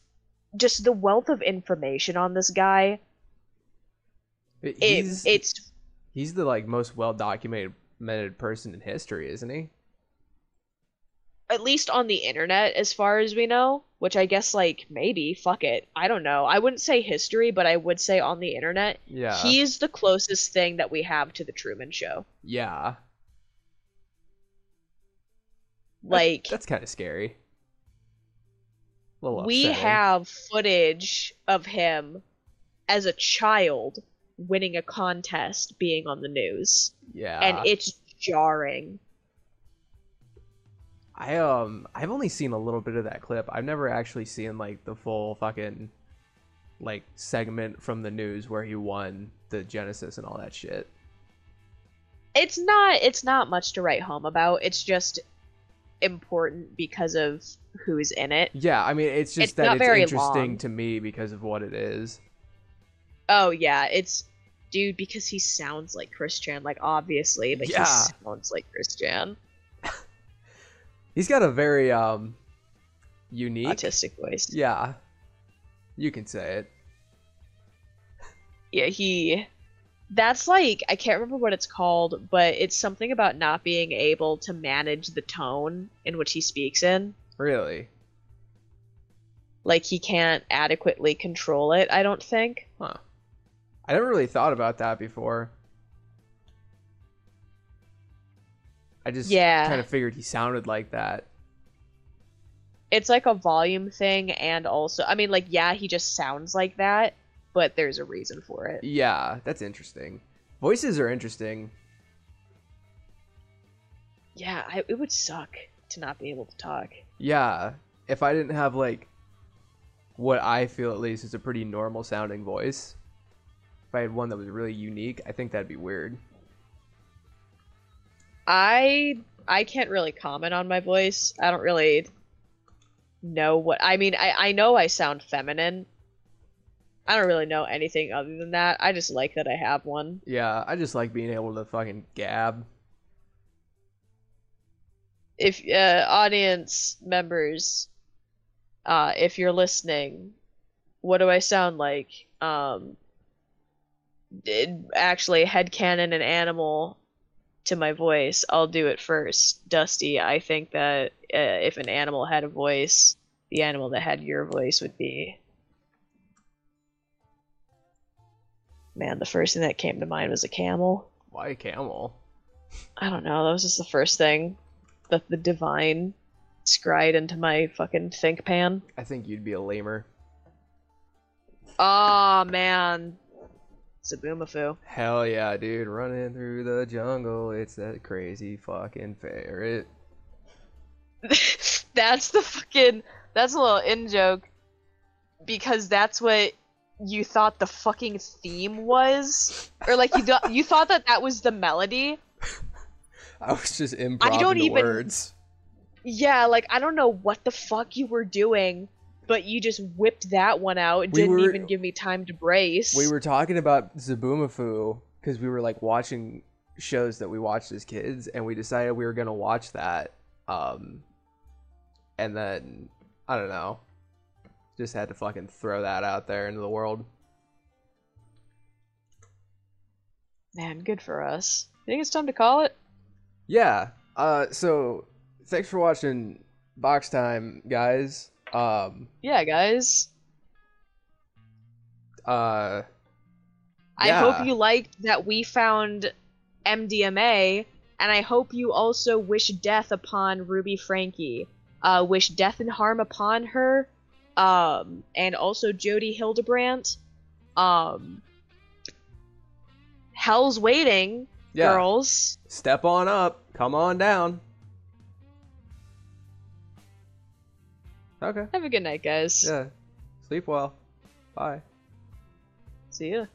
just the wealth of information on this guy. He's the, like, most well-documented person in history, isn't he? At least on the internet, as far as we know. Which I guess, like, maybe, fuck it. I don't know. I wouldn't say history, but I would say on the internet. Yeah. He is the closest thing that we have to The Truman Show. Yeah. Like, that's kind of scary. We have footage of him as a child winning a contest being on the news. Yeah. And it's jarring. I've only seen a little bit of that clip. I've never actually seen like the full fucking like segment from the news where he won the Genesis and all that shit. It's not much to write home about. It's just important because of who's in it. Yeah, I mean, it's just that it's interesting to me because of what it is. Oh yeah, it's dude because he sounds like Chris Chan, like obviously, but yeah. He sounds like Chris Chan. He's got a very unique autistic voice. Yeah. You can say it. Yeah, that's like, I can't remember what it's called, but it's something about not being able to manage the tone in which he speaks in. Really? Like, he can't adequately control it, I don't think. Huh. I never really thought about that before. I just kind of figured he sounded like that. It's like a volume thing, and also, I mean, like, yeah, he just sounds like that, but there's a reason for it. Yeah, that's interesting. Voices are interesting. Yeah, it would suck to not be able to talk. Yeah, if I didn't have, like, what I feel at least is a pretty normal-sounding voice, if I had one that was really unique, I think that'd be weird. I can't really comment on my voice. I don't really know what I mean. I know I sound feminine. I don't really know anything other than that. I just like that I have one. Yeah, I just like being able to fucking gab. If audience members, if you're listening, what do I sound like? Actually, headcanon an animal to my voice. I'll do it first, Dusty. I think that if an animal had a voice, the animal that had your voice would be... Man, the first thing that came to mind was a camel. Why a camel? I don't know. That was just the first thing that the divine scried into my fucking think pan. I think you'd be a lemur. Oh, man. Zaboomafoo. Hell yeah, dude. Running through the jungle. It's that crazy fucking ferret. That's a little in-joke. Because that's what you thought the fucking theme was? Or like you thought that was the melody? I was just improvising words. Yeah, like I don't know what the fuck you were doing, but you just whipped that one out. Didn't even give me time to brace. We were talking about Zaboomafoo because we were like watching shows that we watched as kids, and we decided we were gonna watch that. And then I don't know. Just had to fucking throw that out there into the world. Man, good for us. You think it's time to call it? Yeah. So, thanks for watching Box Time, guys. Yeah, guys. I hope you liked that we found MDMA, and I hope you also wish death upon Ruby Franke. Wish death and harm upon her. And also Jody Hildebrandt. Hell's waiting, yeah. Girls. Step on up. Come on down. Okay. Have a good night, guys. Yeah. Sleep well. Bye. See ya.